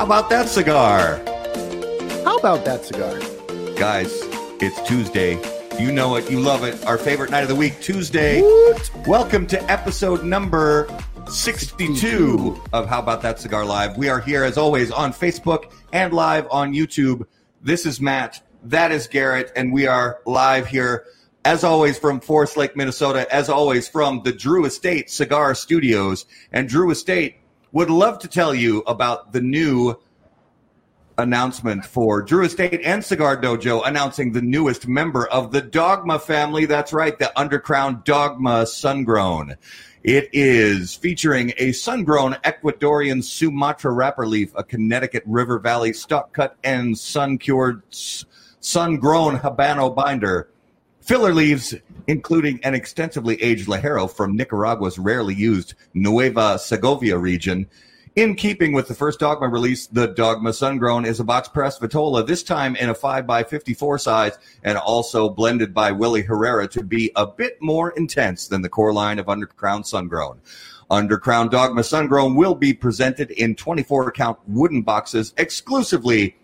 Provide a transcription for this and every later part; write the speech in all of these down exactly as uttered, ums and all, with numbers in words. How about that cigar? How about that cigar? Guys, it's Tuesday. You know it. You love it. Our favorite night of the week, Tuesday. What? Welcome to episode number sixty-two of How About That Cigar Live. We are here, as always, on Facebook and live on YouTube. This is Matt. That is Garrett. And we are live here, as always, from Forest Lake, Minnesota. As always, from the Drew Estate Cigar Studios. And Drew Estate would love to tell you about the new announcement for Drew Estate and Cigar Dojo, announcing the newest member of the Dogma family. That's right, the Undercrown Dogma Sungrown. It is featuring a sungrown Ecuadorian Sumatra wrapper leaf, a Connecticut River Valley stock cut and sun-cured, sun-grown Habano binder, filler leaves, including an extensively aged Lajero from Nicaragua's rarely used Nueva Segovia region. In keeping with the first Dogma release, the Dogma Sungrown is a box press Vitola, this time in a five by fifty-four size, and also blended by Willie Herrera to be a bit more intense than the core line of Undercrown Sungrown. Undercrown Dogma Sungrown will be presented in twenty-four count wooden boxes exclusively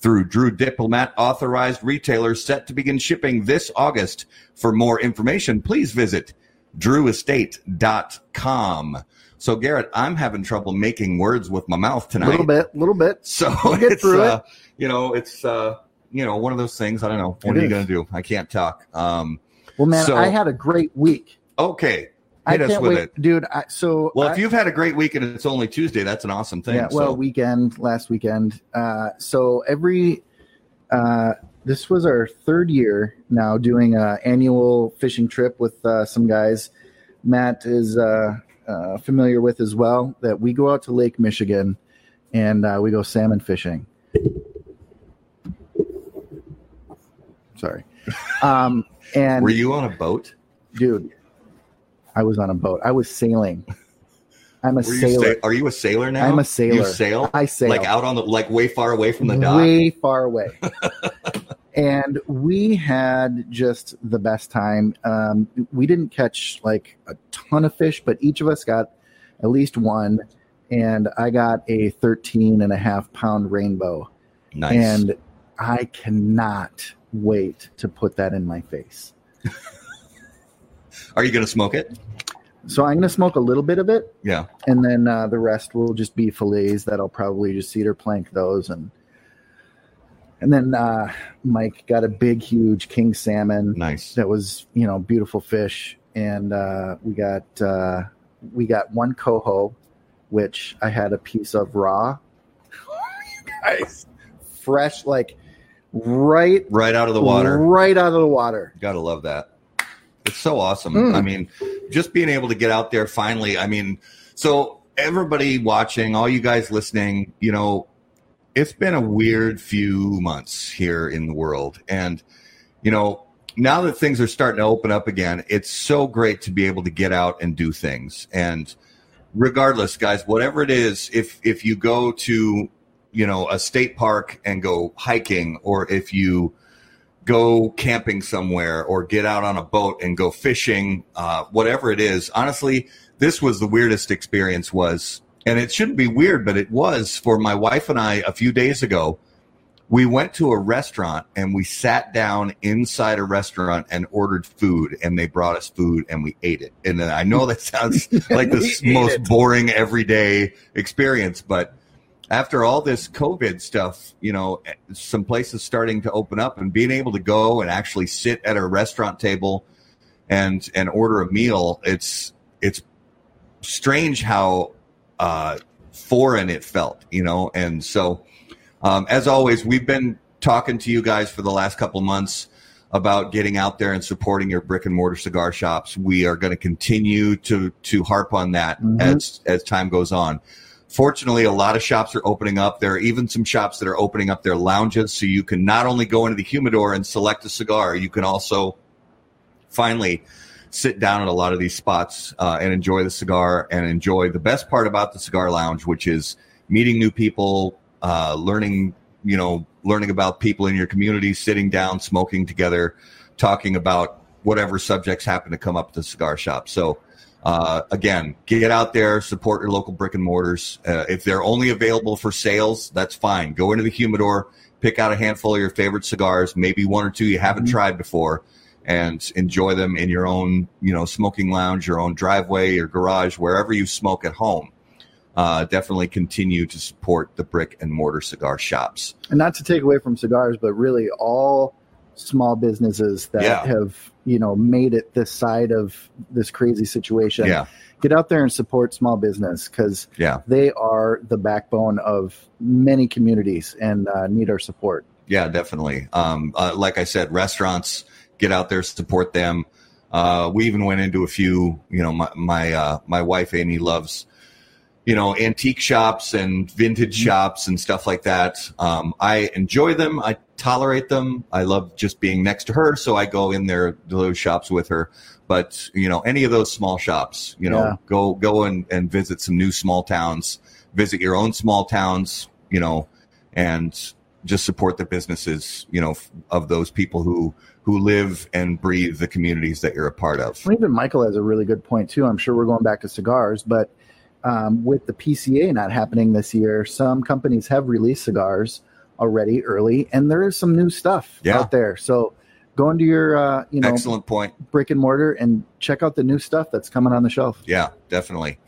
through Drew Diplomat, authorized retailers, set to begin shipping this August. For more information, please visit drew estate dot com. So, Garrett, I'm having trouble making words with my mouth tonight. A little bit, a little bit. So we'll get it's, through uh, it. You know, it's, uh, you know, one of those things. I don't know. What it are is. you going to do? I can't talk. Um, well, man, so, I had a great week. Okay. Hit I us with wait. it. Dude, I, so. Well, I, if you've had a great week and it's only Tuesday, that's an awesome thing. Yeah, well, so. weekend, last weekend. Uh, so every, uh, this was our third year now doing an annual fishing trip with uh, some guys. Matt is uh Uh, familiar with as well, that we go out to Lake Michigan and uh, we go salmon fishing. Sorry. Um, and were you on a boat? Dude, I was on a boat. I was sailing. I'm a were sailor. You sa- are you a sailor now? I'm a sailor. You sail? I sail. Like out on the, like way far away from the dock? Way far away. And we had just the best time. Um, we didn't catch like a ton of fish, but each of us got at least one. And I got a thirteen and a half pound rainbow. Nice. And I cannot wait to put that in my face. Are you going to smoke it? So I'm going to smoke a little bit of it. Yeah. And then uh, the rest will just be fillets that I'll probably just cedar plank those and. And then uh, Mike got a big, huge king salmon. Nice. That was, you know, beautiful fish. And uh, we got uh, we got one coho, which I had a piece of raw. Nice. Fresh, like right, right out of the water. Right out of the water. Gotta love that. It's so awesome. Mm. I mean, just being able to get out there finally. I mean, so everybody watching, all you guys listening, you know. It's been a weird few months here in the world. And, you know, now that things are starting to open up again, it's so great to be able to get out and do things. And regardless, guys, whatever it is, if if you go to, you know, a state park and go hiking, or if you go camping somewhere or get out on a boat and go fishing, uh, whatever it is, honestly, this was the weirdest experience was. And it shouldn't be weird, but it was for my wife and I a few days ago. We went to a restaurant and we sat down inside a restaurant and ordered food, and they brought us food and we ate it. And I know that sounds like the most it. boring everyday experience, but after all this COVID stuff, you know, some places starting to open up and being able to go and actually sit at a restaurant table and and order a meal, it's it's strange how Uh, foreign it felt, you know. And so um, as always, we've been talking to you guys for the last couple months about getting out there and supporting your brick and mortar cigar shops. We are going to continue to to harp on that mm-hmm. as as time goes on. Fortunately, a lot of shops are opening up. There are even some shops that are opening up their lounges, so you can not only go into the humidor and select a cigar, you can also finally sit down at a lot of these spots uh, and enjoy the cigar and enjoy the best part about the cigar lounge, which is meeting new people, uh, learning, you know, learning about people in your community, sitting down, smoking together, talking about whatever subjects happen to come up at the cigar shop. So Uh, again, get out there, support your local brick and mortars. Uh, if they're only available for sales, that's fine. Go into the humidor, pick out a handful of your favorite cigars, maybe one or two you haven't mm-hmm. tried before, and enjoy them in your own, you know, smoking lounge, your own driveway, your garage, wherever you smoke at home. Uh, definitely continue to support the brick and mortar cigar shops. And not to take away from cigars, but really all small businesses that yeah. have, you know, made it this side of this crazy situation. Yeah. Get out there and support small business, because yeah. they are the backbone of many communities and uh, need our support. Yeah, definitely. Um, uh, like I said, restaurants, get out there, support them. Uh, we even went into a few, you know, my, my, uh, my wife, Amy, loves, you know, antique shops and vintage shops and stuff like that. Um, I enjoy them. I tolerate them. I love just being next to her, so I go in there, those shops with her. But, you know, any of those small shops, you know, yeah. go go and, and visit some new small towns, visit your own small towns, you know, and just support the businesses, you know, of those people who who live and breathe the communities that you're a part of. Well, even Michael has a really good point, too. I'm sure we're going back to cigars, but Um, with the P C A not happening this year, some companies have released cigars already early, and there is some new stuff yeah. out there. So go into your uh, you know, excellent point, brick and mortar, and check out the new stuff that's coming on the shelf. Yeah, definitely.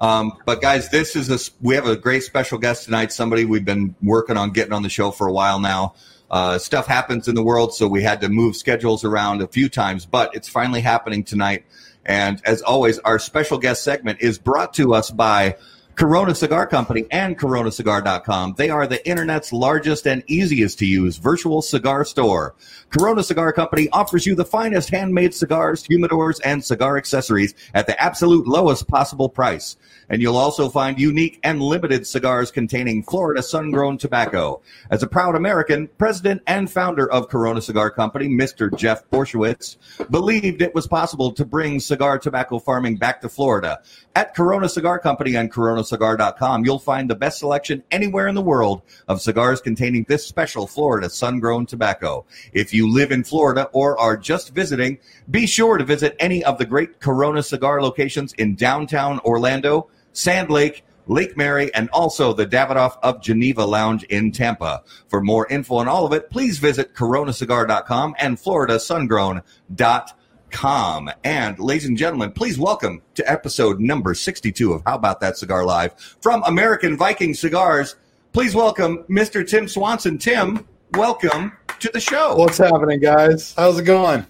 Um, but guys, this is a we have a great special guest tonight. Somebody we've been working on getting on the show for a while now. Uh, stuff happens in the world, so we had to move schedules around a few times, but it's finally happening tonight. And as always, our special guest segment is brought to us by Corona Cigar Company and corona cigar dot com. They are the internet's largest and easiest to use virtual cigar store. Corona Cigar Company offers you the finest handmade cigars, humidors, and cigar accessories at the absolute lowest possible price. And you'll also find unique and limited cigars containing Florida sun-grown tobacco. As a proud American, president and founder of Corona Cigar Company, Mister Jeff Borshowitz, believed it was possible to bring cigar tobacco farming back to Florida. At Corona Cigar Company and corona cigar dot com, you'll find the best selection anywhere in the world of cigars containing this special Florida sun-grown tobacco. If you live in Florida or are just visiting, be sure to visit any of the great Corona Cigar locations in downtown Orlando, Sand Lake, Lake Mary, and also the Davidoff of Geneva Lounge in Tampa. For more info on all of it, please visit corona cigar dot com and florida sungrown dot com. And, ladies and gentlemen, please welcome to episode number sixty-two of How About That Cigar Live from American Viking Cigars. Please welcome Mister Tim Swanson. Tim, welcome to the show. What's happening, guys? How's it going?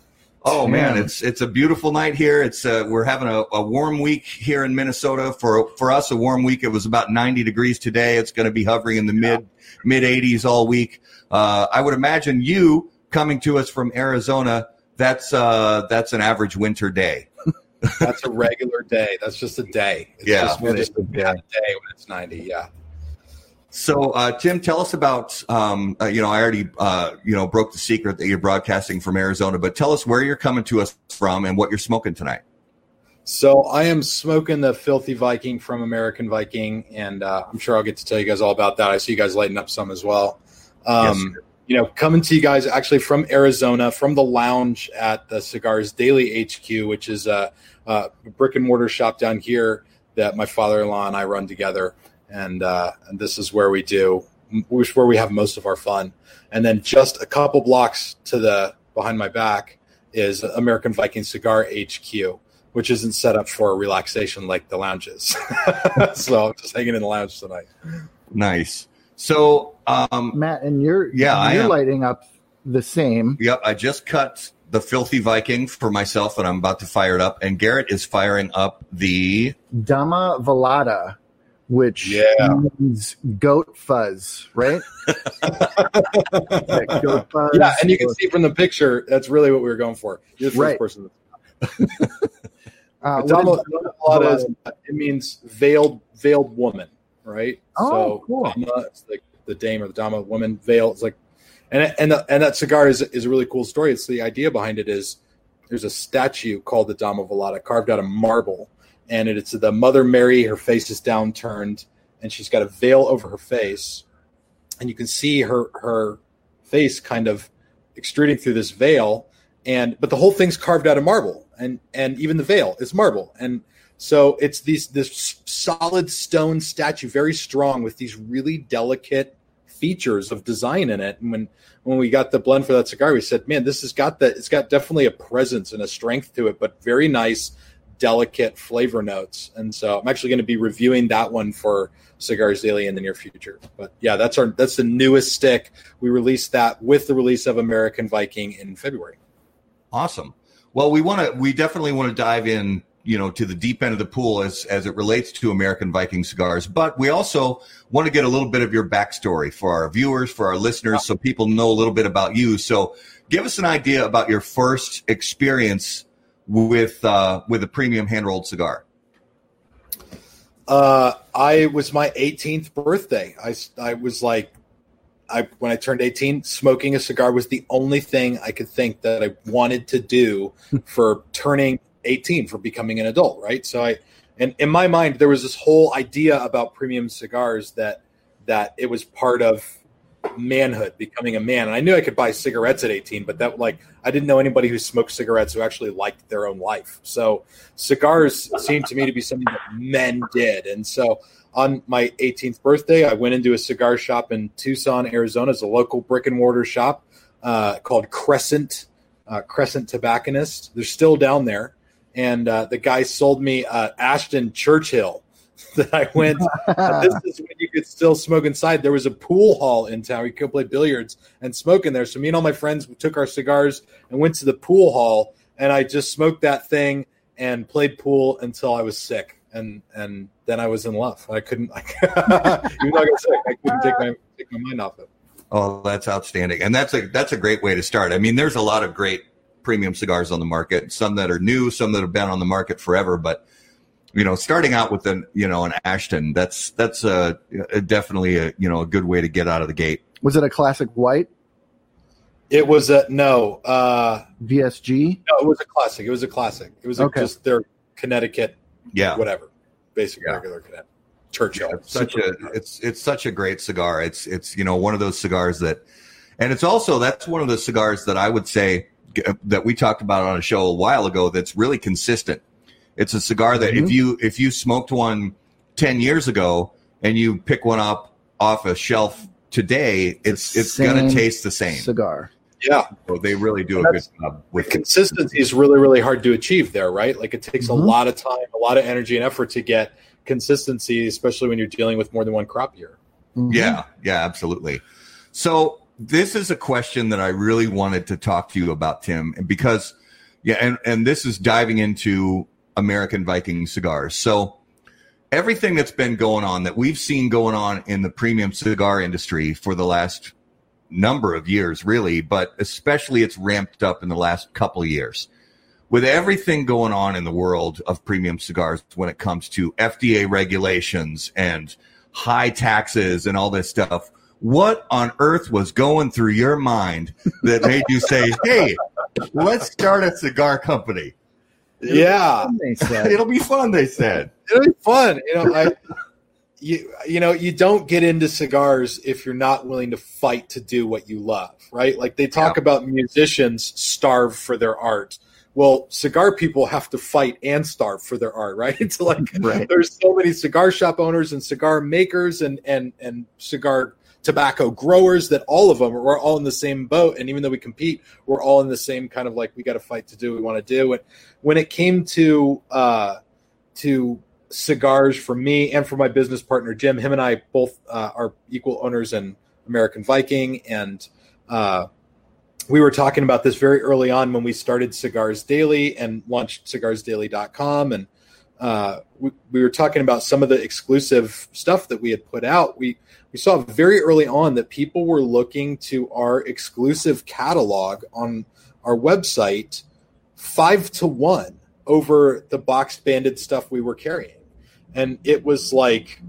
Oh man, it's it's a beautiful night here. It's uh, we're having a, a warm week here in Minnesota. For for us, a warm week. It was about ninety degrees today. It's going to be hovering in the mid mid eighties all week. Uh, I would imagine you coming to us from Arizona. That's uh, that's an average winter day. That's a regular day. That's just a day. It's yeah, just, we're just a day when it's ninety. Yeah. So, uh, Tim, tell us about, um, uh, you know, I already, uh, you know, broke the secret that you're broadcasting from Arizona, but tell us where you're coming to us from and what you're smoking tonight. So I am smoking the Filthy Viking from American Viking, and uh, I'm sure I'll get to tell you guys all about that. I see you guys lighting up some as well. Um, yes, you know, coming to you guys actually from Arizona, from the lounge at the Cigars Daily H Q, which is a, a brick and mortar shop down here that my father-in-law and I run together. And, uh, and this is where we do, which is where we have most of our fun. And then just a couple blocks to the behind my back is American Viking Cigar H Q, which isn't set up for relaxation like the lounges. So I'm just hanging in the lounge tonight. Nice. So um, Matt, and you're yeah, you're lighting up the same. Yep, I just cut the Filthy Viking for myself, and I'm about to fire it up. And Garrett is firing up the Dama Velada, which yeah. means goat fuzz, right? Like goat fuzz, yeah, and you can see from the picture, that's really what we were going for. You're the first right. person. uh, Dama Velada is, it means veiled veiled woman, right? Oh, so, cool. Dama, it's like the dame or the Dama woman, veil. It's like, and and the, and that cigar is is a really cool story. It's the idea behind it is there's a statue called the Dama Velada carved out of marble. And it's the Mother Mary, her face is downturned, and she's got a veil over her face. And you can see her her face kind of extruding through this veil. And but the whole thing's carved out of marble. And and even the veil is marble. And So it's these this solid stone statue, very strong, with these really delicate features of design in it. And when when we got the blend for that cigar, we said, man, this has got that it's got definitely a presence and a strength to it, but very nice, delicate flavor notes. And so I'm actually going to be reviewing that one for Cigars Daily in the near future. But yeah, that's our that's the newest stick. We released that with the release of American Viking in February. Awesome. Well, we want to we definitely want to dive in, you know, to the deep end of the pool as as it relates to American Viking cigars. But we also want to get a little bit of your backstory for our viewers, for our listeners, yeah. so people know a little bit about you. So give us an idea about your first experience with uh, with a premium hand-rolled cigar. Uh, I was my eighteenth birthday. I, I was like, I when I turned eighteen, smoking a cigar was the only thing I could think that I wanted to do for turning eighteen, for becoming an adult, right? So I, and in my mind, there was this whole idea about premium cigars that that it was part of manhood, becoming a man. And I knew I could buy cigarettes at eighteen, but that like I didn't know anybody who smoked cigarettes who actually liked their own life. So cigars seemed to me to be something that men did. And so on my eighteenth birthday, I went into a cigar shop in Tucson, Arizona. It's a local brick and mortar shop uh, called Crescent uh, Crescent Tobacconist. They're still down there. And uh, the guy sold me uh, Ashton Churchill that I went, this is when you could still smoke inside. There was a pool hall in town. You could play billiards and smoke in there. So me and all my friends took our cigars and went to the pool hall, and I just smoked that thing and played pool until I was sick. And and then I was in love. I couldn't, I, even though I got sick, I couldn't take my, take my mind off it. Oh, that's outstanding. And that's a, that's a great way to start. I mean, there's a lot of great premium cigars on the market, some that are new, some that have been on the market forever. But, you know, starting out with an, you know, an Ashton, that's that's a, a definitely a, you know, a good way to get out of the gate. Was it a classic white? It was a no. Uh, V S G? No, it was a classic. It was a classic. It was okay. a, just their Connecticut, yeah, whatever, basic yeah. regular Connecticut. Churchill. Yeah, it's such a cigar. it's it's such a great cigar. It's it's you know one of those cigars that, and it's also that's one of the cigars that I would say that we talked about on a show a while ago that's really consistent. It's a cigar that mm-hmm. if you if you smoked one ten years ago and you pick one up off a shelf today, it's it's going to taste the same cigar. Yeah. So they really do and a good job with consistency. It. Is really, really hard to achieve there, right? Like it takes mm-hmm. a lot of time, a lot of energy and effort to get consistency, especially when you're dealing with more than one crop year. Mm-hmm. Yeah, yeah, absolutely. So this is a question that I really wanted to talk to you about, Tim, because, yeah, and, and this is diving into American Viking cigars. So everything that's been going on, that we've seen going on in the premium cigar industry for the last number of years, really, but especially it's ramped up in the last couple of years. With everything going on in the world of premium cigars when it comes to F D A regulations and high taxes and all this stuff, what on earth was going through your mind that made you say, hey, let's start a cigar company? It'll yeah. Be fun, It'll be fun, they said. It'll be fun. You know, I, you, you know, you don't get into cigars if you're not willing to fight to do what you love, right? Like they talk yeah. about musicians starve for their art. Well, cigar people have to fight and starve for their art, right? It's like right. there's so many cigar shop owners and cigar makers and and and cigar tobacco growers that all of them we're all in the same boat, and even though we compete, we're all in the same kind of like we got to fight to do what we want to do. And when it came to uh, to cigars for me and for my business partner Jim, him and I both uh, are equal owners in American Viking, and uh, we were talking about this very early on when we started Cigars Daily and launched cigars daily dot com, and uh, we, we were talking about some of the exclusive stuff that we had put out. We We saw very early on that people were looking to our exclusive catalog on our website five to one over the box banded stuff we were carrying. And it was like,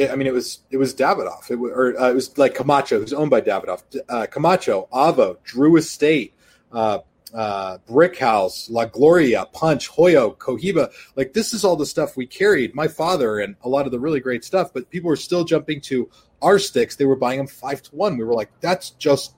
I mean, it was it was Davidoff. It was, or, uh, it was like Camacho. It was owned by Davidoff. Uh, Camacho, Avo, Drew Estate, uh, uh, Brickhouse, La Gloria, Punch, Hoyo, Cohiba. Like this is all the stuff we carried, my father and a lot of the really great stuff, but people were still jumping to our sticks. They were buying them five to one. We were like, that's just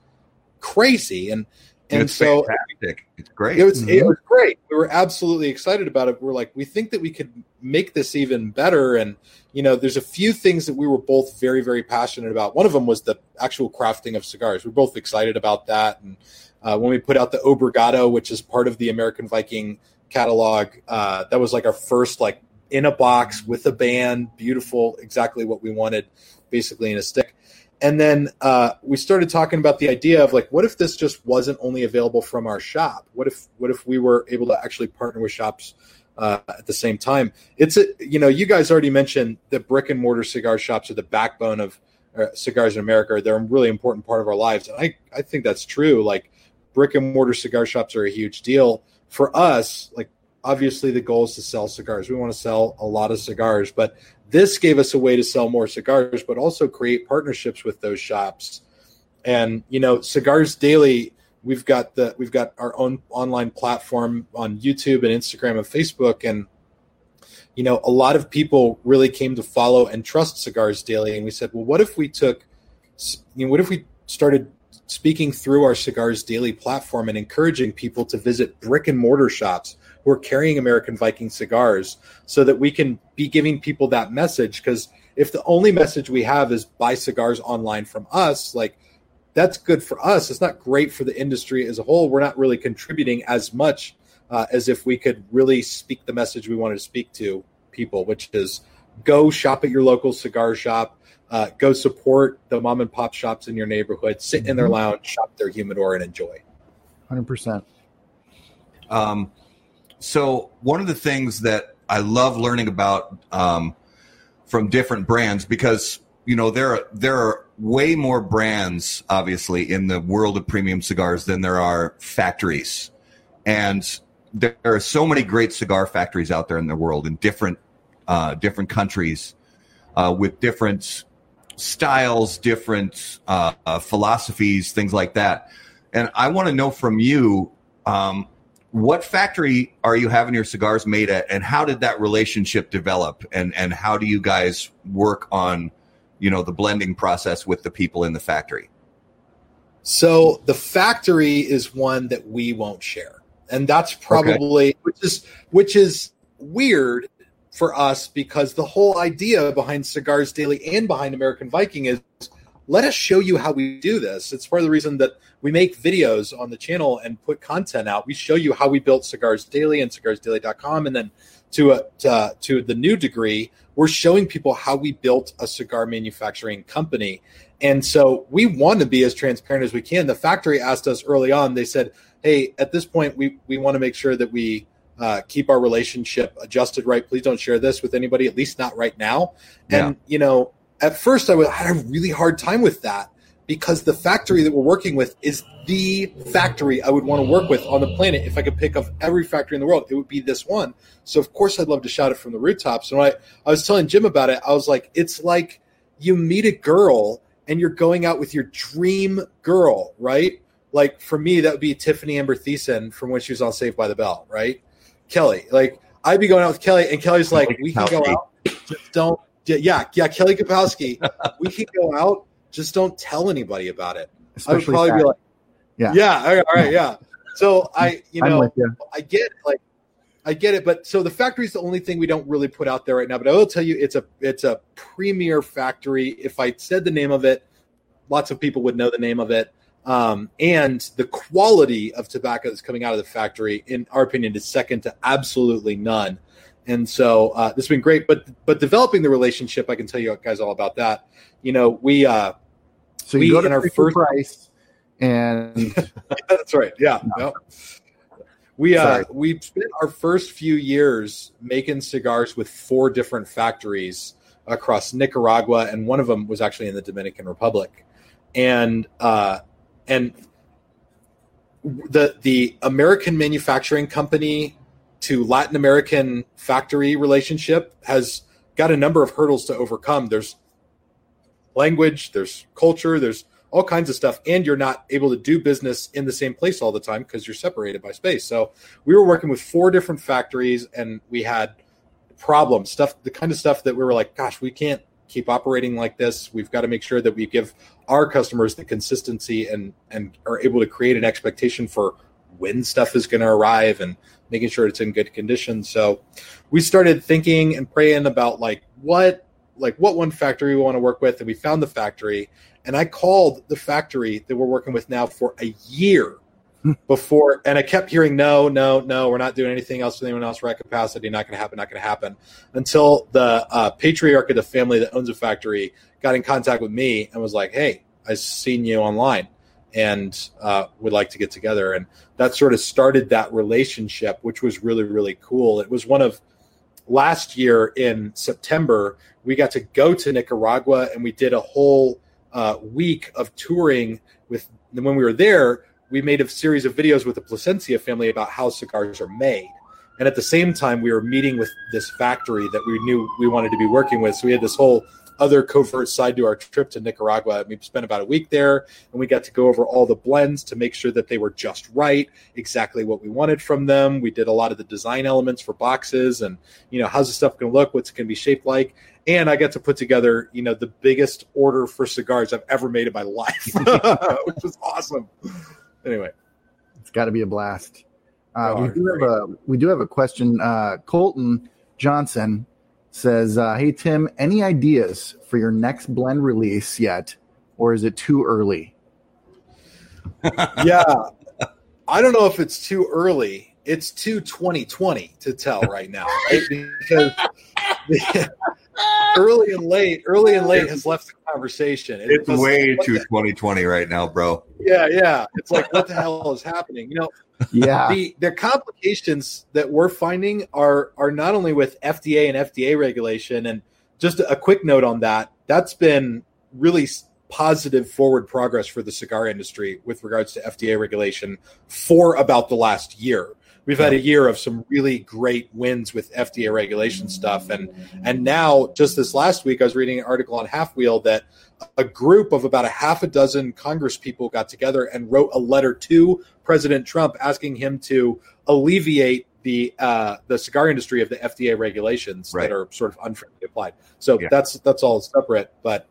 crazy. And and it's so fantastic. pick. It's great. It was, mm-hmm. it was great. We were absolutely excited about it. We were like, we think that we could make this even better. And, you know, there's a few things that we were both very, very passionate about. One of them was the actual crafting of cigars. We were both excited about that. And uh, when we put out the Obregado, which is part of the American Viking catalog, uh, that was like our first, like, in a box with a band, beautiful, exactly what we wanted, basically in a stick. And then uh, we started talking about the idea of like, what if this just wasn't only available from our shop? What if what if we were able to actually partner with shops uh, at the same time? It's a, you know, you guys already mentioned that brick and mortar cigar shops are the backbone of uh, cigars in America. They're a really important part of our lives, and I I think that's true. Like, brick and mortar cigar shops are a huge deal for us. Like, obviously the goal is to sell cigars. We want to sell a lot of cigars, but this gave us a way to sell more cigars, but also create partnerships with those shops. And, you know, Cigars Daily, we've got the we've got our own online platform on YouTube and Instagram and Facebook. And, you know, a lot of people really came to follow and trust Cigars Daily. And we said, well, what if we took, you know, what if we started speaking through our Cigars Daily platform and encouraging people to visit brick and mortar shops who are carrying American Viking cigars, so that we can be giving people that message? Because if the only message we have is buy cigars online from us, like, that's good for us. It's not great for the industry as a whole. We're not really contributing as much uh, as if we could really speak the message we wanted to speak to people, which is go shop at your local cigar shop, uh, go support the mom and pop shops in your neighborhood, sit mm-hmm. in their lounge, shop their humidor, and enjoy. one hundred percent. Um, So one of the things that I love learning about um, from different brands, because, you know, there are, there are way more brands, obviously, in the world of premium cigars than there are factories. And there are so many great cigar factories out there in the world, in different uh, different countries uh, with different styles, different uh, uh, philosophies, things like that. And I want to know from you, um what factory are you having your cigars made at, and how did that relationship develop, and, and how do you guys work on, you know, the blending process with the people in the factory? So the factory is one that we won't share. And that's probably, okay. which is, which is weird for us, because the whole idea behind Cigars Daily and behind American Viking is, let us show you how we do this. It's part of the reason that we make videos on the channel and put content out. We show you how we built Cigars Daily and cigars daily dot com. And then to a, to, uh, to the new degree, we're showing people how we built a cigar manufacturing company. And so we want to be as transparent as we can. The factory asked us early on, they said, hey, at this point, we, we want to make sure that we uh, keep our relationship adjusted, right? Please don't share this with anybody, at least not right now. Yeah. And, you know, at first, I had a really hard time with that, because the factory that we're working with is the factory I would want to work with on the planet. If I could pick up every factory in the world, it would be this one. So, of course, I'd love to shout it from the rooftops. And when I, I was telling Jim about it, I was like, it's like you meet a girl and you're going out with your dream girl, right? Like, for me, that would be Tiffany Amber Thiessen from when she was on Saved by the Bell, right? Kelly. Like, I'd be going out with Kelly, and Kelly's like, we can go out, just don't. Yeah, yeah, Kelly Kapowski. We can go out, just don't tell anybody about it. Especially I would probably that. be like, yeah, yeah, all right, all right, yeah. So I, you know, you. I get it, like, I get it. But so the factory is the only thing we don't really put out there right now. But I will tell you, it's a it's a premier factory. If I said the name of it, lots of people would know the name of it. Um, and the quality of tobacco that's coming out of the factory, in our opinion, is second to absolutely none. And so uh, this has been great, but but developing the relationship, I can tell you guys all about that. You know, we uh, so you we go to in our first price, and yeah, that's right, yeah. No. No. We uh, we spent our first few years making cigars with four different factories across Nicaragua, and one of them was actually in the Dominican Republic, and uh, and the the American manufacturing company to Latin American factory relationship has got a number of hurdles to overcome. There's language, there's culture, there's all kinds of stuff. And you're not able to do business in the same place all the time because you're separated by space. So we were working with four different factories, and we had problems, stuff, the kind of stuff that we were like, gosh, we can't keep operating like this. We've got to make sure that we give our customers the consistency and, and are able to create an expectation for when stuff is going to arrive and making sure it's in good condition. So we started thinking and praying about like what, like what one factory we want to work with. And we found the factory, and I called the factory that we're working with now for a year before. And I kept hearing, no, no, no, we're not doing anything else with anyone else. We're at capacity. Not going to happen. Not going to happen until the uh, patriarch of the family that owns the factory got in contact with me and was like, hey, I've seen you online and uh, would like to get together. And that sort of started that relationship, which was really, really cool. It was one of last year in September, we got to go to Nicaragua and we did a whole uh, week of touring with, and when we were there, we made a series of videos with the Placencia family about how cigars are made. And at the same time, we were meeting with this factory that we knew we wanted to be working with. So we had this whole other covert side to our trip to Nicaragua. We spent about a week there, and we got to go over all the blends to make sure that they were just right, exactly what we wanted from them. We did a lot of the design elements for boxes and, you know, how's the stuff going to look? What's it going to be shaped like? And I got to put together, you know, the biggest order for cigars I've ever made in my life, which was awesome. Anyway. It's got to be a blast. Uh, oh, we, do have a, we do have a question. Uh, Colton Johnson says, uh, hey, Tim, any ideas for your next blend release yet, or is it too early? Yeah. I don't know if it's too early. It's too twenty twenty to tell right now, right? Because the, early and late, early and late has left the conversation. It it's way like, too the, twenty twenty right now, bro. Yeah, yeah. It's like, what the hell is happening? You know, yeah. The the complications that we're finding are are not only with F D A and F D A regulation, and just a quick note on that, that's been really positive forward progress for the cigar industry with regards to F D A regulation for about the last year. We've had a year of some really great wins with F D A regulation stuff. And and now, just this last week, I was reading an article on Half Wheel that a group of about a half a dozen Congress people got together and wrote a letter to President Trump asking him to alleviate the uh, the cigar industry of the F D A regulations right. that are sort of unfairly applied. So yeah. that's that's all separate. But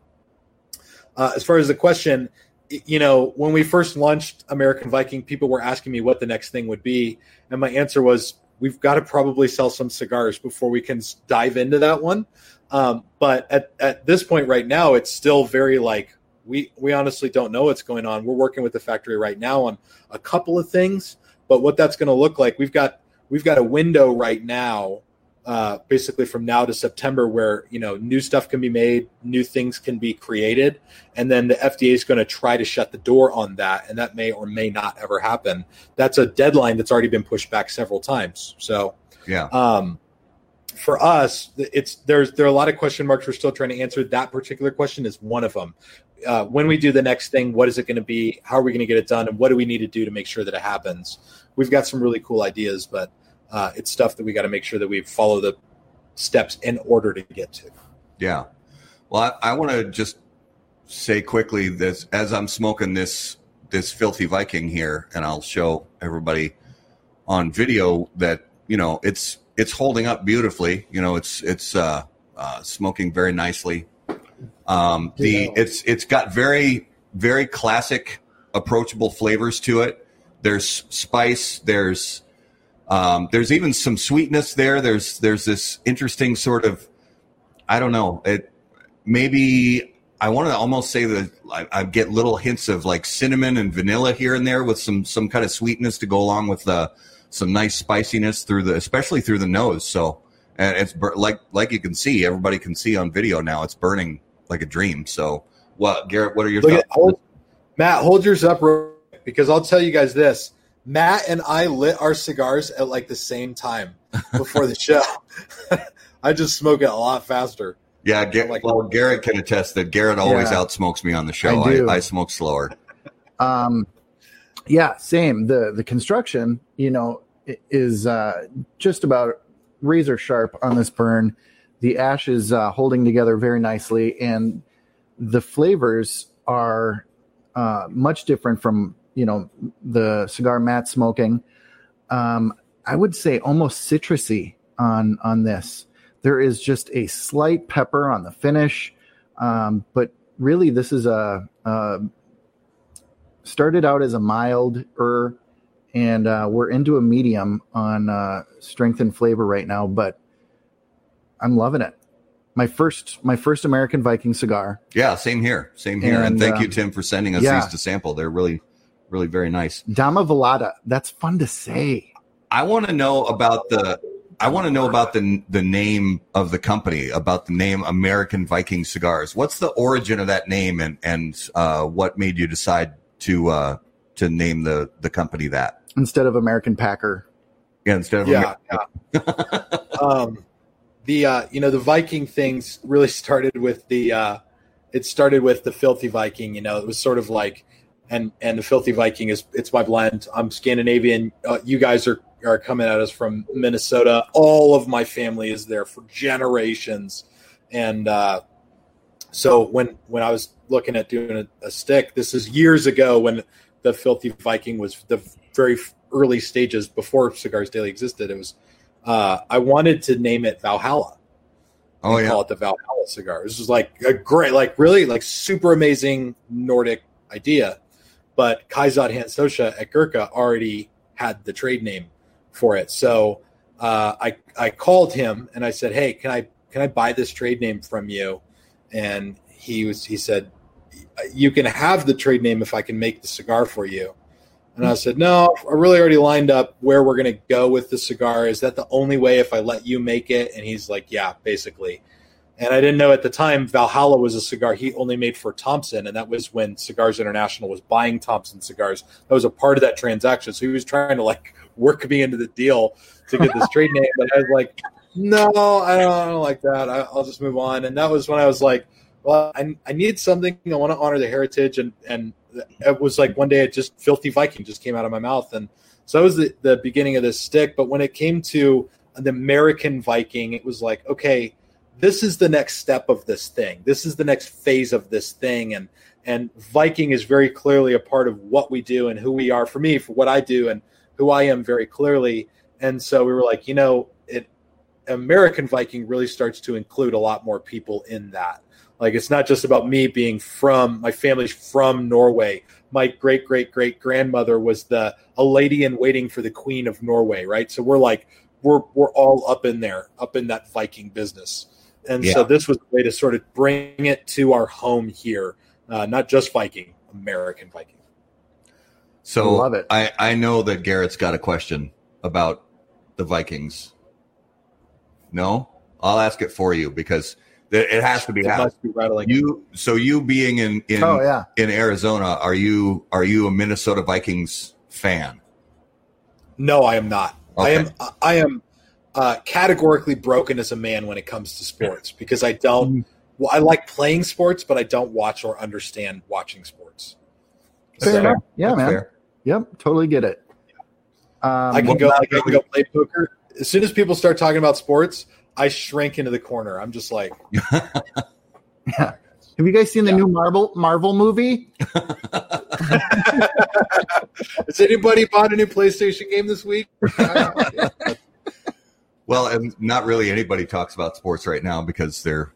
uh, as far as the question, you know, when we first launched American Viking, people were asking me what the next thing would be. And my answer was, we've got to probably sell some cigars before we can dive into that one. Um, but at, at this point right now, it's still very like, we, we honestly don't know what's going on. We're working with the factory right now on a couple of things, but what that's going to look like, we've got, we've got a window right now, uh, basically from now to September, where, you know, new stuff can be made, new things can be created. And then the F D A is going to try to shut the door on that. And that may or may not ever happen. That's a deadline that's already been pushed back several times. So, yeah, um, for us, it's, there's, there are a lot of question marks. We're still trying to answer. That particular question is one of them. Uh, when we do the next thing, what is it going to be? How are we going to get it done? And what do we need to do to make sure that it happens? We've got some really cool ideas, but Uh, it's stuff that we got to make sure that we follow the steps in order to get to. Yeah. Well, I, I want to just say quickly this, as I'm smoking this, this Filthy Viking here, and I'll show everybody on video that, you know, it's, it's holding up beautifully. You know, it's, it's uh, uh, smoking very nicely. Um, the, yeah. it's, it's got very, very classic approachable flavors to it. There's spice, there's, Um, there's even some sweetness there. There's there's this interesting sort of, I don't know, it maybe I want to almost say that I, I get little hints of like cinnamon and vanilla here and there with some some kind of sweetness to go along with uh, some nice spiciness through the, especially through the nose. So and it's bur- like like you can see, everybody can see on video now. It's burning like a dream. So what, Garrett? What are your Look thoughts? At, hold, Matt, hold yours up real quick, because I'll tell you guys this. Matt and I lit our cigars at like the same time before the show. I just smoke it a lot faster. Yeah, Garrett, like, well, Garrett can attest that Garrett always yeah, outsmokes me on the show. I, I, I smoke slower. Um, yeah, same. The the construction, you know, is uh, just about razor sharp on this burn. The ash is uh, holding together very nicely, and the flavors are uh, much different from, you know, the cigar Matt's smoking. Um, I would say almost citrusy on, on this. There is just a slight pepper on the finish. Um, but really this is a, uh, started out as a mild er and uh, we're into a medium on uh, strength and flavor right now, but I'm loving it. My first, my first American Viking cigar. Yeah, same here, same here. And, and thank uh, you, Tim, for sending us yeah. these to sample. They're really, really very nice. Dama Velada. That's fun to say. I want to know about the. I want to know about the the name of the company, about the name American Viking Cigars. What's the origin of that name, and and uh, what made you decide to uh, to name the, the company that instead of American Packer? Yeah, instead of yeah. yeah. um, the uh, you know the Viking things really started with the uh, it started with the Filthy Viking. You know, it was sort of like and and the Filthy Viking is it's my blend. I'm Scandinavian. Uh, you guys are. are coming at us from Minnesota. All of my family is there for generations. And uh, so when, when I was looking at doing a, a stick, this is years ago when the Filthy Viking was the very early stages before Cigars Daily existed. It was, uh, I wanted to name it Valhalla. Oh yeah. Call it the Valhalla cigar. This was like a great, like really like super amazing Nordic idea, but Kaizad Hansosha at Gurkha already had the trade name for it. So uh, I I called him and I said, "Hey, can I can I buy this trade name from you?" And he was he said, "You can have the trade name if I can make the cigar for you." And I said, "No, I really already lined up where we're going to go with the cigar. Is that the only way if I let you make it?" And he's like, "Yeah, basically." And I didn't know at the time Valhalla was a cigar he only made for Thompson, and that was when Cigars International was buying Thompson cigars. That was a part of that transaction. So he was trying to like work me into the deal to get this trade name. But I was like, no, I don't, I don't like that. I, I'll just move on. And that was when I was like, well, I, I need something. I want to honor the heritage. And, and it was like one day it just Filthy Viking just came out of my mouth. And so that was the, the beginning of this stick. But when it came to the American Viking, it was like, okay, this is the next step of this thing. This is the next phase of this thing. And, and Viking is very clearly a part of what we do and who we are for me, for what I do. And, who I am very clearly. And so we were like, you know, it American Viking really starts to include a lot more people in that. Like, it's not just about me being from, my family's from Norway. My great, great, great grandmother was the, a lady in waiting for the Queen of Norway. Right. So we're like, we're, we're all up in there, up in that Viking business. And yeah. so this was a way to sort of bring it to our home here. Uh, not just Viking, American Viking. So love it. I, I know that Garrett's got a question about the Vikings. No, I'll ask it for you because it has to be. It must be rattling. You so you being in in, oh, yeah. in Arizona, are you are you a Minnesota Vikings fan? No, I am not. Okay. I am I am uh, categorically broken as a man when it comes to sports because I don't. Well, I like playing sports, but I don't watch or understand watching sports. Fair so, enough. Yeah, man. Fair. Yep, totally get it. Um, I can go. I can go play poker. As soon as people start talking about sports, I shrink into the corner. I'm just like, yeah. Have you guys seen yeah. the new Marvel Marvel movie? Has anybody bought a new PlayStation game this week? Well, and not really anybody talks about sports right now because they're,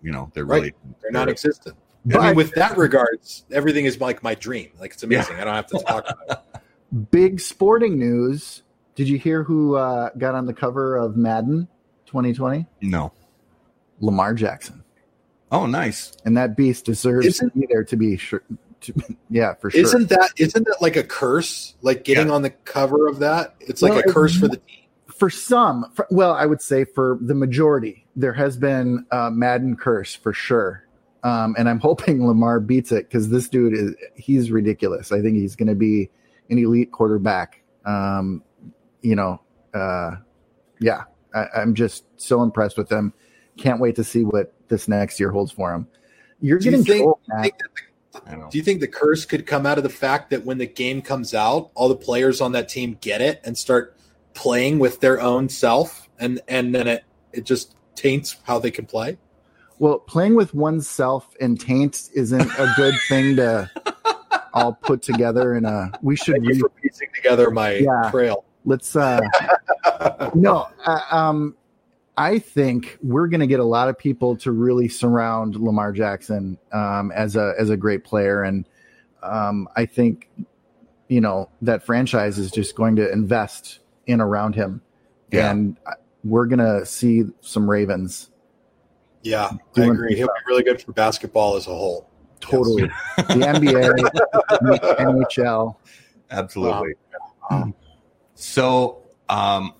you know, they're right. really they're, they're non-existent. But, I mean, with that regards, everything is like my dream. Like, it's amazing. Yeah. I don't have to talk about it. Big sporting news. Did you hear who uh, got on the cover of Madden twenty twenty? No. Lamar Jackson. Oh, nice. And that beast deserves isn't, to be there to be sure. To, yeah, for sure. Isn't that, isn't that like a curse? Like getting yeah. on the cover of that? It's like well, a curse for the team. For some. For, well, I would say for the majority, there has been a Madden curse for sure. Um, and I'm hoping Lamar beats it because this dude is, he's ridiculous. I think he's going to be an elite quarterback. Um, you know, uh, yeah, I, I'm just so impressed with him. Can't wait to see what this next year holds for him. You're do getting you think, do, you think that the, do you think the curse could come out of the fact that when the game comes out, all the players on that team get it and start playing with their own self and, and then it, it just taints how they can play? Well, playing with oneself and taints isn't a good thing to all put together in a. We should be re- piecing together my yeah, trail. Let's. Uh, no, uh, um, I think we're going to get a lot of people to really surround Lamar Jackson um, as a as a great player, and um, I think you know, that franchise is just going to invest in around him. Yeah. And we're going to see some Ravens. Yeah, I agree. He'll be really good for basketball as a whole. Totally. Yes. The N B A, N H L. Absolutely. Um, so um,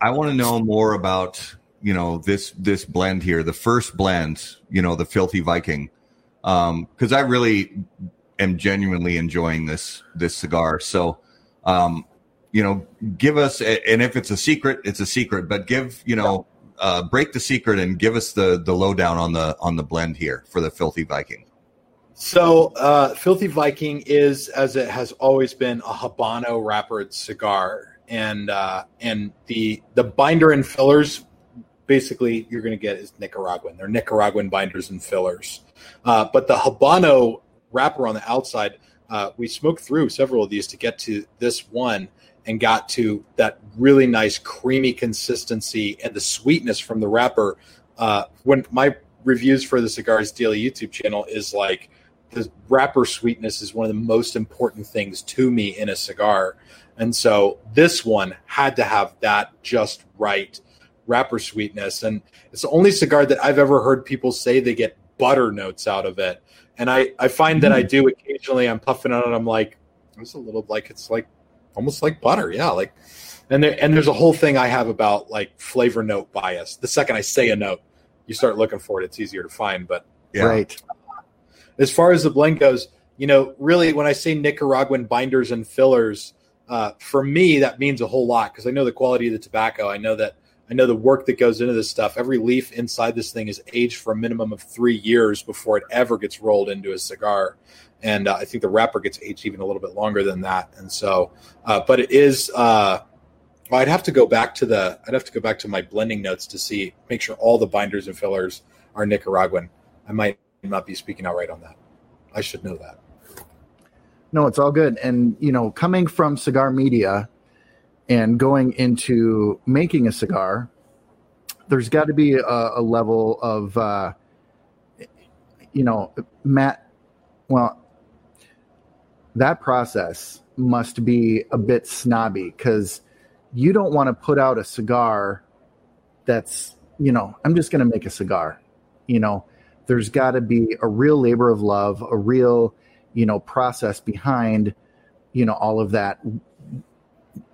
I want to know more about, you know, this this blend here, the first blend, you know, the Filthy Viking, um, because I really am genuinely enjoying this this cigar. So, um, you know, give us, and if it's a secret, it's a secret, but give, you know, uh, break the secret and give us the the lowdown on the on the blend here for the Filthy Viking. So uh, Filthy Viking is, as it has always been, a Habano wrappered cigar, and uh, and the the binder and fillers, basically, you're going to get is Nicaraguan. They're Nicaraguan binders and fillers, uh, but the Habano wrapper on the outside, uh, we smoked through several of these to get to this one, and got to that really nice creamy consistency and the sweetness from the wrapper. Uh, when my reviews for the Cigars Daily YouTube channel is like, the wrapper sweetness is one of the most important things to me in a cigar. And so this one had to have that just right wrapper sweetness. And it's the only cigar that I've ever heard people say they get butter notes out of it. And I, I find that I do occasionally. I'm puffing on it. I'm like, it's a little like, it's like almost like butter. Yeah. Like, and there, and there's a whole thing I have about like flavor note bias. The second I say a note, you start looking for it. It's easier to find, but yeah. Right. As far as the blend goes, you know, really when I say Nicaraguan binders and fillers, uh, for me that means a whole lot because I know the quality of the tobacco. I know that I know the work that goes into this stuff. Every leaf inside this thing is aged for a minimum of three years before it ever gets rolled into a cigar, and uh, I think the wrapper gets aged even a little bit longer than that. And so, uh, but it is. Uh, well, I'd have to go back to the. I'd have to go back to my blending notes to see, make sure all the binders and fillers are Nicaraguan. I might not be speaking out right on that. I should know that. No, it's all good. And, you know, coming from cigar media and going into making a cigar, there's got to be a, a level of, uh, you know, Matt, well, that process must be a bit snobby because you don't want to put out a cigar that's, you know, I'm just going to make a cigar, you know. There's got to be a real labor of love, a real, you know, process behind, you know, all of that.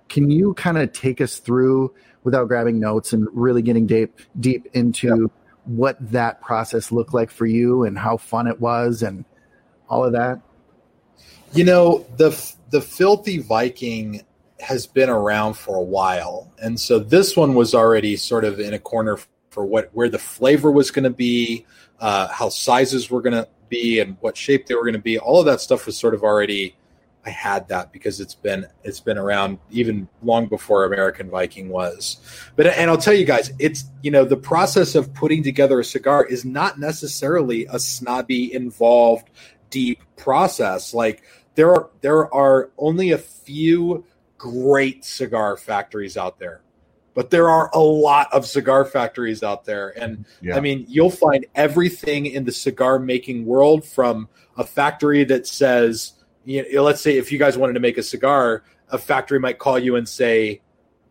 Can you kind of take us through, without grabbing notes and really getting deep, deep into yep. what that process looked like for you and how fun it was and all of that? You know, the the Filthy Viking has been around for a while, and so this one was already sort of in a corner for what where the flavor was going to be. Uh, how sizes were going to be and what shape they were going to be. All of that stuff was sort of already, I had that because it's been, it's been around even long before American Viking was. But, and I'll tell you guys, it's, you know, the process of putting together a cigar is not necessarily a snobby, involved, deep process. Like there are, there are only a few great cigar factories out there. But there are a lot of cigar factories out there. And yeah. I mean, you'll find everything in the cigar making world, from a factory that says, you know, let's say if you guys wanted to make a cigar, a factory might call you and say,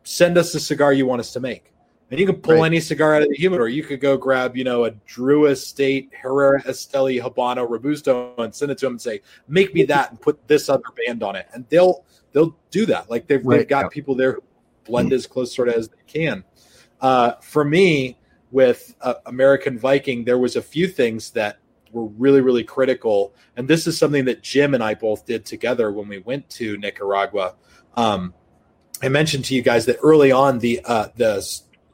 send us the cigar you want us to make. And you can pull right. any cigar out of the humidor. You could go grab, you know, a Drew Estate, Herrera Esteli, Habano, Robusto, and send it to them and say, make me that and put this other band on it. And they'll, they'll do that. Like they've, right. they've got yeah. people there who blend as close sort of as they can. Uh, for me, with uh, American Viking, there was a few things that were really, really critical. And this is something that Jim and I both did together when we went to Nicaragua. Um, I mentioned to you guys that early on the, uh, the,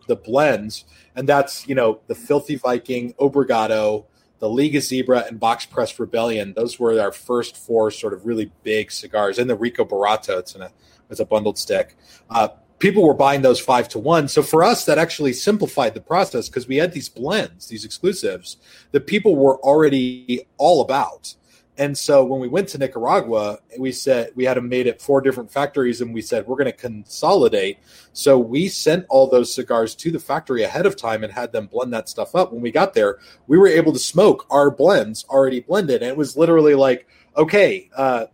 the blends, and that's, you know, the Filthy Viking, Obregado, the Liga Zebra, and Box Press Rebellion. Those were our first four sort of really big cigars, and the Rico Barato. It's in a, it's a bundled stick. Uh, People were buying those five to one. So for us, that actually simplified the process because we had these blends, these exclusives that people were already all about. And so when we went to Nicaragua, we said we had them made at four different factories, and we said we're going to consolidate. So we sent all those cigars to the factory ahead of time and had them blend that stuff up. When we got there, we were able to smoke our blends already blended. And it was literally like, okay, uh,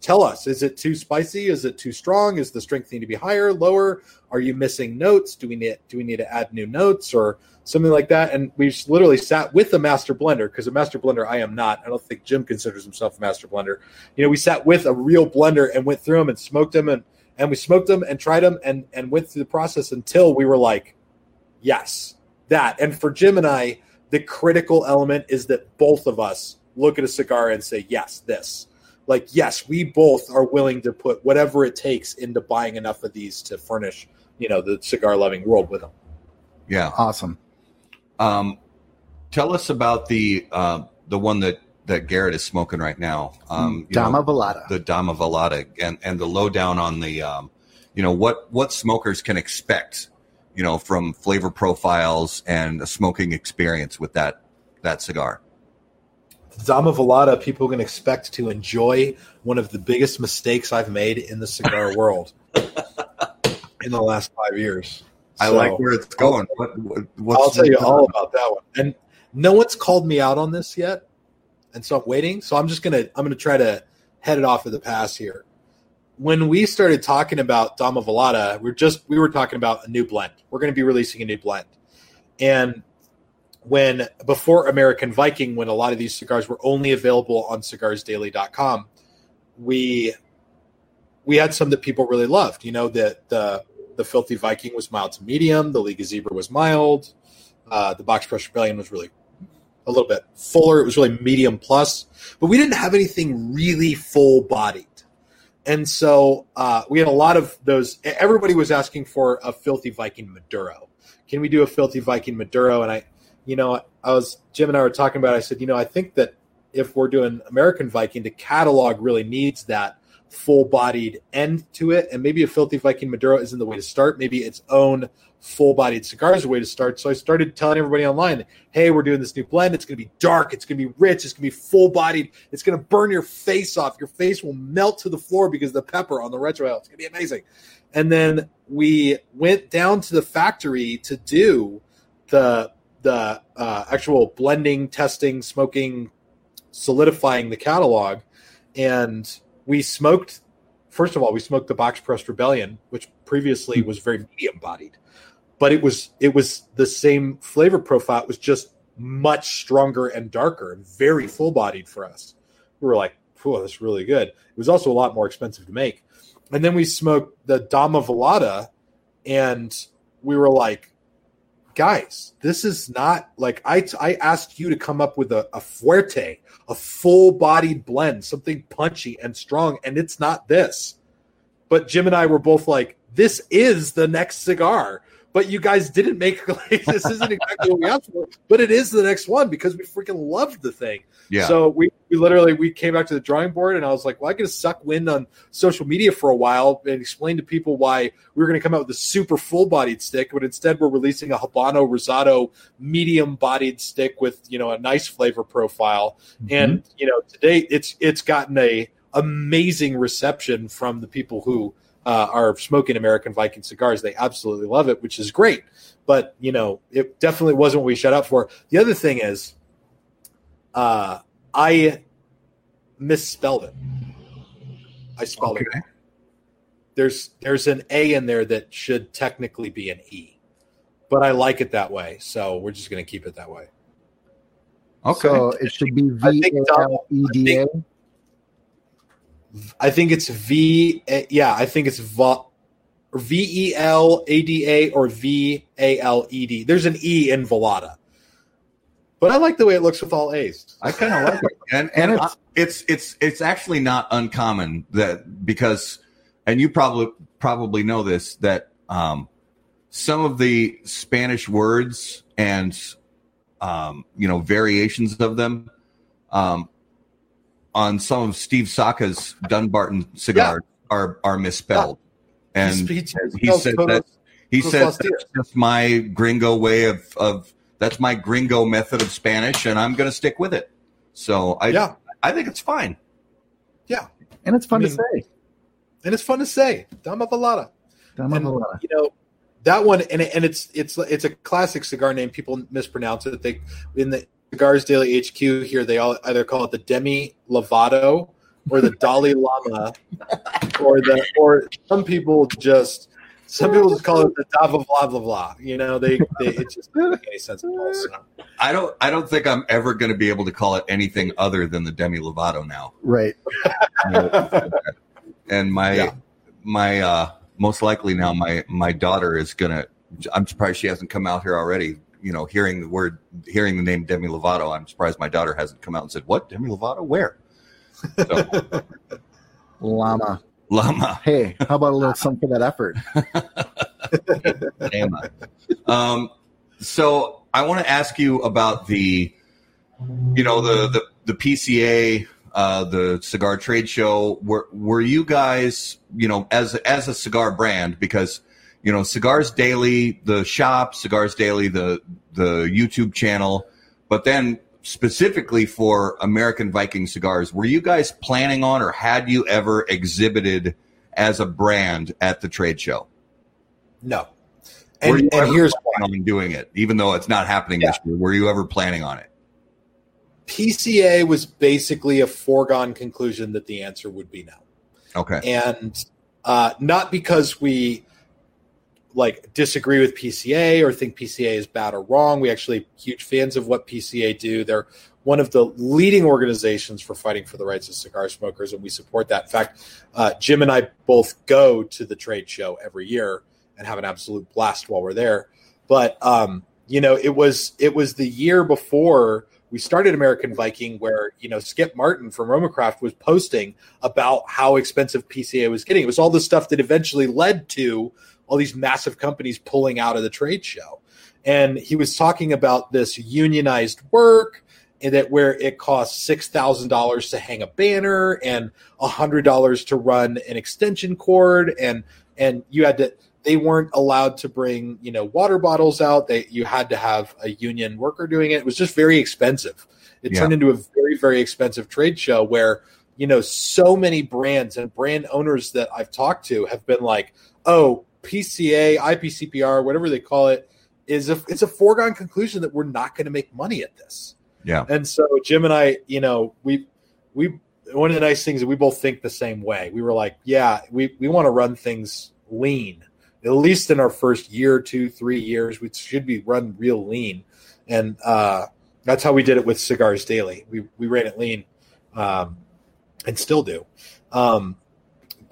tell us, is it too spicy? Is it too strong? Is the strength need to be higher, lower? Are you missing notes? Do we need do we need to add new notes or something like that? And we've literally sat with a master blender, because a master blender I am not. I don't think Jim considers himself a master blender. You know, we sat with a real blender and went through them and smoked them and and we smoked them and tried them and and went through the process until we were like, yes, that. And for Jim and I, the critical element is that both of us look at a cigar and say, yes, this. Like, yes, we both are willing to put whatever it takes into buying enough of these to furnish, you know, the cigar-loving world with them. Yeah, awesome. Um, tell us about the uh, the one that, that Garrett is smoking right now. Um, you Dama know, Velada. The Dama Velada, and, and the lowdown on the, um, you know, what, what smokers can expect, you know, from flavor profiles and a smoking experience with that that cigar. Dama Velada, people can expect to enjoy one of the biggest mistakes I've made in the cigar world in the last five years. I so, like where it's going. What, what's I'll tell you going? all about that one. And no one's called me out on this yet, and so I'm waiting. So I'm just gonna I'm gonna try to head it off at the pass here. When we started talking about Dama Velada, we're just we were talking about a new blend. We're going to be releasing a new blend, and when before American Viking, when a lot of these cigars were only available on cigars daily dot com, we we had some that people really loved. You know, that the the Filthy Viking was mild to medium, the Liga Zebra was mild, uh, the Box Press Rebellion was really a little bit fuller. It was really medium plus, but we didn't have anything really full bodied. And so uh, we had a lot of those. Everybody was asking for a Filthy Viking Maduro. Can we do a Filthy Viking Maduro? And I, you know, I was Jim and I were talking about it. I said, you know, I think that if we're doing American Viking, the catalog really needs that full-bodied end to it. And maybe a Filthy Viking Maduro isn't the way to start. Maybe its own full-bodied cigar is the way to start. So I started telling everybody online, hey, we're doing this new blend. It's going to be dark. It's going to be rich. It's going to be full-bodied. It's going to burn your face off. Your face will melt to the floor because of the pepper on the retrohale. It's going to be amazing. And then we went down to the factory to do the the uh, actual blending, testing, smoking, solidifying the catalog. And we smoked, first of all, we smoked the Box Press Rebellion, which previously was very medium-bodied. But it was it was the same flavor profile. It was just much stronger and darker and very full-bodied for us. We were like, oh, that's really good. It was also a lot more expensive to make. And then we smoked the Dama Velada, and we were like, guys, this is not like I, I asked you to come up with a, a fuerte, a full-bodied blend, something punchy and strong, and it's not this. But Jim and I were both like, this is the next cigar. But you guys didn't make like, this isn't exactly what we asked for, but it is the next one because we freaking loved the thing. Yeah. So we, we literally we came back to the drawing board, and I was like, well, I could suck wind on social media for a while and explain to people why we were going to come out with a super full-bodied stick, but instead we're releasing a Habano Rosado medium-bodied stick with, you know, a nice flavor profile. Mm-hmm. And you know, today it's it's gotten a amazing reception from the people who Uh, are smoking American Viking cigars. They absolutely love it, which is great. But, you know, it definitely wasn't what we shut up for. The other thing is uh, I misspelled it. I spelled okay. it. There's there's an A in there that should technically be an E. But I like it that way, so we're just going to keep it that way. Okay. So it should be V A L E D A? I think it's V. Yeah, I think it's V E L A D A or V A L E D. There's an E in Velada, but I like the way it looks with all A's. I kind of like it, and and it's it's it's it's actually not uncommon that because, and you probably probably know this that um, some of the Spanish words and um, you know variations of them. Um, on some of Steve Saka's Dunbarton cigars yeah. are, are misspelled. Yeah. And he, he, he said photos, that he said that's just my gringo way of, of that's my gringo method of Spanish, and I'm going to stick with it. So I, yeah. I think it's fine. Yeah. And it's fun I mean, to say. And it's fun to say. Dama Velada. Dama Velada. You know, that one, and and it's, it's, it's a classic cigar name. People mispronounce it. They, in the, Cigars Daily H Q here, they all either call it the Demi Lovato or the Dalai Lama, or the or some people just some people just call it the Dava blah blah blah. You know, they, they it just doesn't make any sense at all. So. I don't I don't think I'm ever going to be able to call it anything other than the Demi Lovato now. Right. And my yeah. my uh, most likely now my my daughter is gonna. I'm surprised she hasn't come out here already. You know, hearing the word, hearing the name Demi Lovato, I'm surprised my daughter hasn't come out and said, "What, Demi Lovato? Where?" So. Llama, llama. Hey, how about a little something for that effort? Llama. Um, so I want to ask you about the, you know, the the the P C A, uh, the cigar trade show. Were were you guys, you know, as as a cigar brand, because. You know, Cigars Daily, the shop, Cigars Daily, the the YouTube channel, but then specifically for American Viking Cigars, were you guys planning on or had you ever exhibited as a brand at the trade show? No. And, were you and ever here's planning why. on doing it, even though it's not happening yeah. this year? Were you ever planning on it? P C A was basically a foregone conclusion that the answer would be no. Okay. And uh, not because we... like disagree with P C A or think P C A is bad or wrong. We actually are huge fans of what P C A do. They're one of the leading organizations for fighting for the rights of cigar smokers, and we support that. In fact, uh, Jim and I both go to the trade show every year and have an absolute blast while we're there. But, um, you know, it was it was the year before we started American Viking where, you know, Skip Martin from Romacraft was posting about how expensive P C A was getting. It was all the stuff that eventually led to all these massive companies pulling out of the trade show. And he was talking about this unionized work and that where it costs six thousand dollars to hang a banner and one hundred dollars to run an extension cord. And, and you had to, they weren't allowed to bring, you know, water bottles out. They, you had to have a union worker doing it. It was just very expensive. It yeah. turned into a very, very expensive trade show where, you know, so many brands and brand owners that I've talked to have been like, oh, P C A, I P C P R, whatever they call it, is a, it's a foregone conclusion that we're not going to make money at this. Yeah. And so Jim and I, you know, we we one of the nice things is we both think the same way. We were like, yeah, we, we want to run things lean, at least in our first year, two, three years, we should be run real lean. And uh, that's how we did it with Cigars Daily. We we ran it lean um, and still do. Um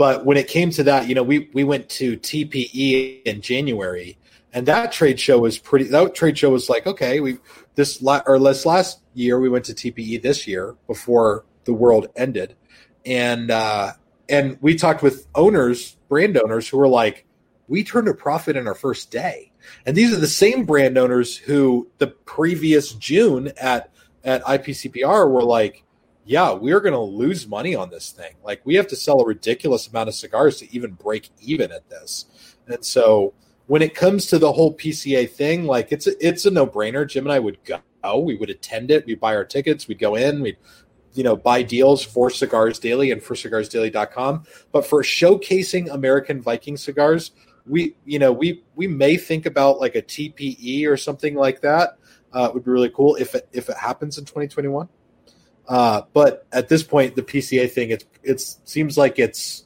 But when it came to that, you know, we, we went to T P E in January, and that trade show was pretty. That trade show was like, okay, we this la- or less last year we went to T P E this year before the world ended, and uh, and we talked with owners, brand owners, who were like, we turned a profit in our first day, and these are the same brand owners who the previous June at at I P C P R were like. Yeah, we're going to lose money on this thing. Like, we have to sell a ridiculous amount of cigars to even break even at this. And so when it comes to the whole P C A thing, like, it's a, it's a no-brainer. Jim and I would go. We would attend it. We'd buy our tickets. We'd go in. We'd, you know, buy deals for Cigars Daily and for cigars daily dot com. But for showcasing American Viking cigars, we, you know, we we may think about, like, a T P E or something like that. Uh, it would be really cool if it, if it happens in twenty twenty-one. Uh, but at this point, the P C A thing, it it's, seems like it's,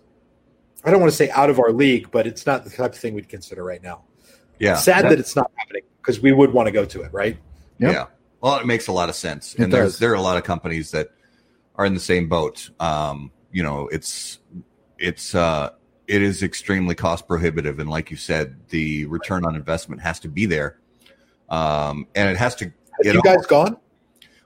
I don't want to say out of our league, but it's not the type of thing we'd consider right now. Yeah. Sad that, that it's not happening because we would want to go to it, right? Yeah. yeah. Well, it makes a lot of sense. It and there's, there are a lot of companies that are in the same boat. Um, you know, it's, it's, uh, it is extremely cost prohibitive. And like you said, the return on investment has to be there. Um, and it has to. Have you guys all, gone?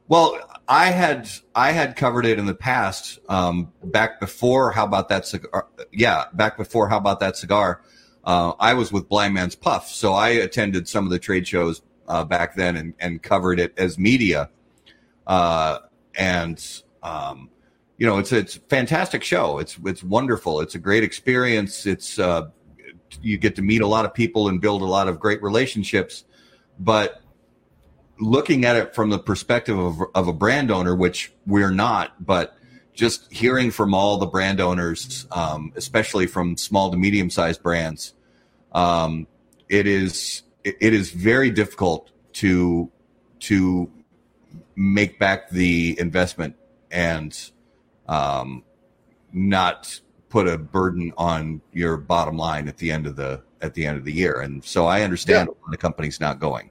Well, I had I had covered it in the past, um, back before How About That Cigar? Yeah, back before How About That Cigar? Uh, I was with Blind Man's Puff, so I attended some of the trade shows uh, back then and, and covered it as media. Uh, and um, you know, it's it's a fantastic show. It's it's wonderful. It's a great experience. It's uh, you get to meet a lot of people and build a lot of great relationships, but. Looking at it from the perspective of, of a brand owner, which we're not, but just hearing from all the brand owners, um, especially from small to medium sized brands, um, it is, it is very difficult to, to make back the investment. And, um, not put a burden on your bottom line at the end of the at the end of the year. And so I understand yeah. why the company's not going.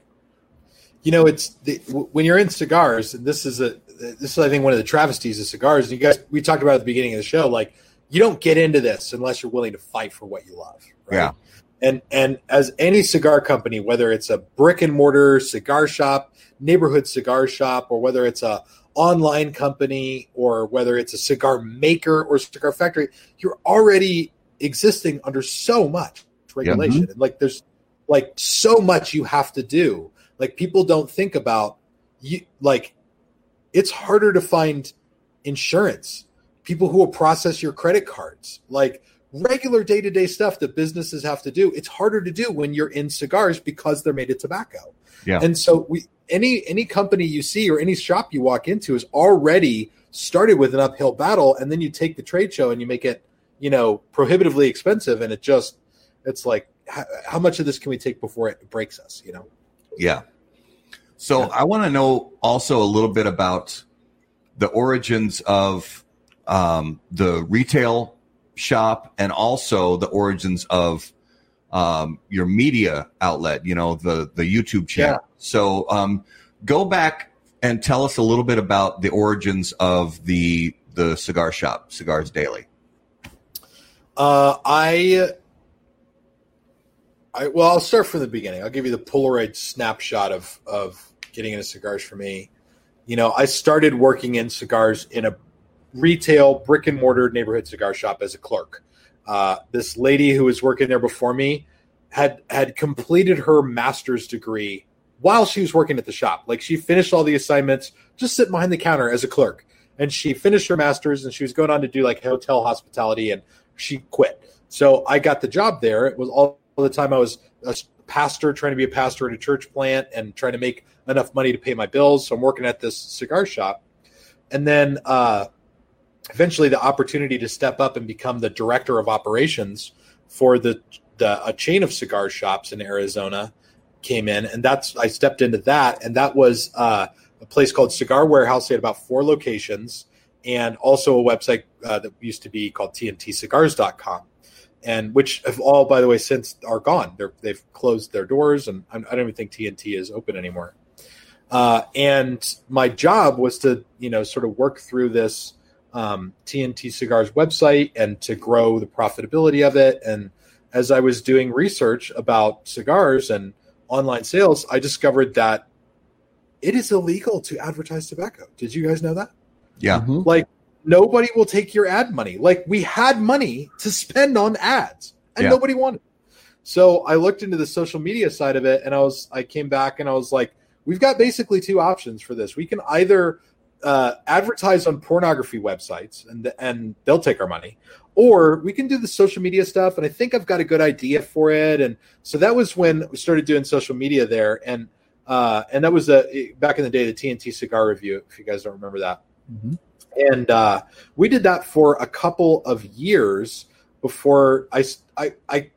You know, it's the, when you're in cigars, and this is a this is I think one of the travesties of cigars. You guys, we talked about at the beginning of the show, like you don't get into this unless you're willing to fight for what you love. Right? Yeah. And and as any cigar company, whether it's a brick and mortar cigar shop, neighborhood cigar shop, or whether it's a online company, or whether it's a cigar maker or cigar factory, you're already existing under so much regulation. Yeah. Mm-hmm. Like there's like so much you have to do. Like people don't think about you. Like it's harder to find insurance, people who will process your credit cards, like regular day-to-day stuff that businesses have to do. It's harder to do when you're in cigars because they're made of tobacco. Yeah. And so we, any, any company you see or any shop you walk into is already started with an uphill battle. And then you take the trade show and you make it, you know, prohibitively expensive. And it just, it's like, how, how much of this can we take before it breaks us, you know? Yeah. So yeah. I want to know also a little bit about the origins of um, the retail shop and also the origins of um, your media outlet, you know, the, the YouTube channel. Yeah. So um, go back and tell us a little bit about the origins of the, the cigar shop, Cigars Daily. Uh, I... I, well, I'll start from the beginning. I'll give you the Polaroid snapshot of, of getting into cigars for me. You know, I started working in cigars in a retail brick and mortar neighborhood cigar shop as a clerk. Uh, this lady who was working there before me had had completed her master's degree while she was working at the shop. Like she finished all the assignments, just sitting behind the counter as a clerk. And she finished her master's and she was going on to do like hotel hospitality and she quit. So I got the job there. It was all... the time I was a pastor trying to be a pastor at a church plant and trying to make enough money to pay my bills. So I'm working at this cigar shop. And then uh, eventually the opportunity to step up and become the director of operations for the, the a chain of cigar shops in Arizona came in. And that's I stepped into that. And that was uh, a place called Cigar Warehouse. They had about four locations and also a website uh, that used to be called T N T cigars dot com. And which have all, by the way, since are gone. They're, they've closed their doors, and I don't even think T N T is open anymore. Uh, and my job was to, you know, sort of work through this um, T N T Cigars website and to grow the profitability of it. And as I was doing research about cigars and online sales, I discovered that it is illegal to advertise tobacco. Did you guys know that? Yeah. Mm-hmm. Like, nobody will take your ad money. Like we had money to spend on ads and yeah. nobody wanted it. So I looked into the social media side of it and I was, I came back and I was like, we've got basically two options for this. We can either uh, advertise on pornography websites and, and they'll take our money, or we can do the social media stuff. And I think I've got a good idea for it. And so that was when we started doing social media there. And, uh, and that was a, back in the day, the T N T Cigar Review, if you guys don't remember that. Mm-hmm. And uh, we did that for a couple of years before I, I, I,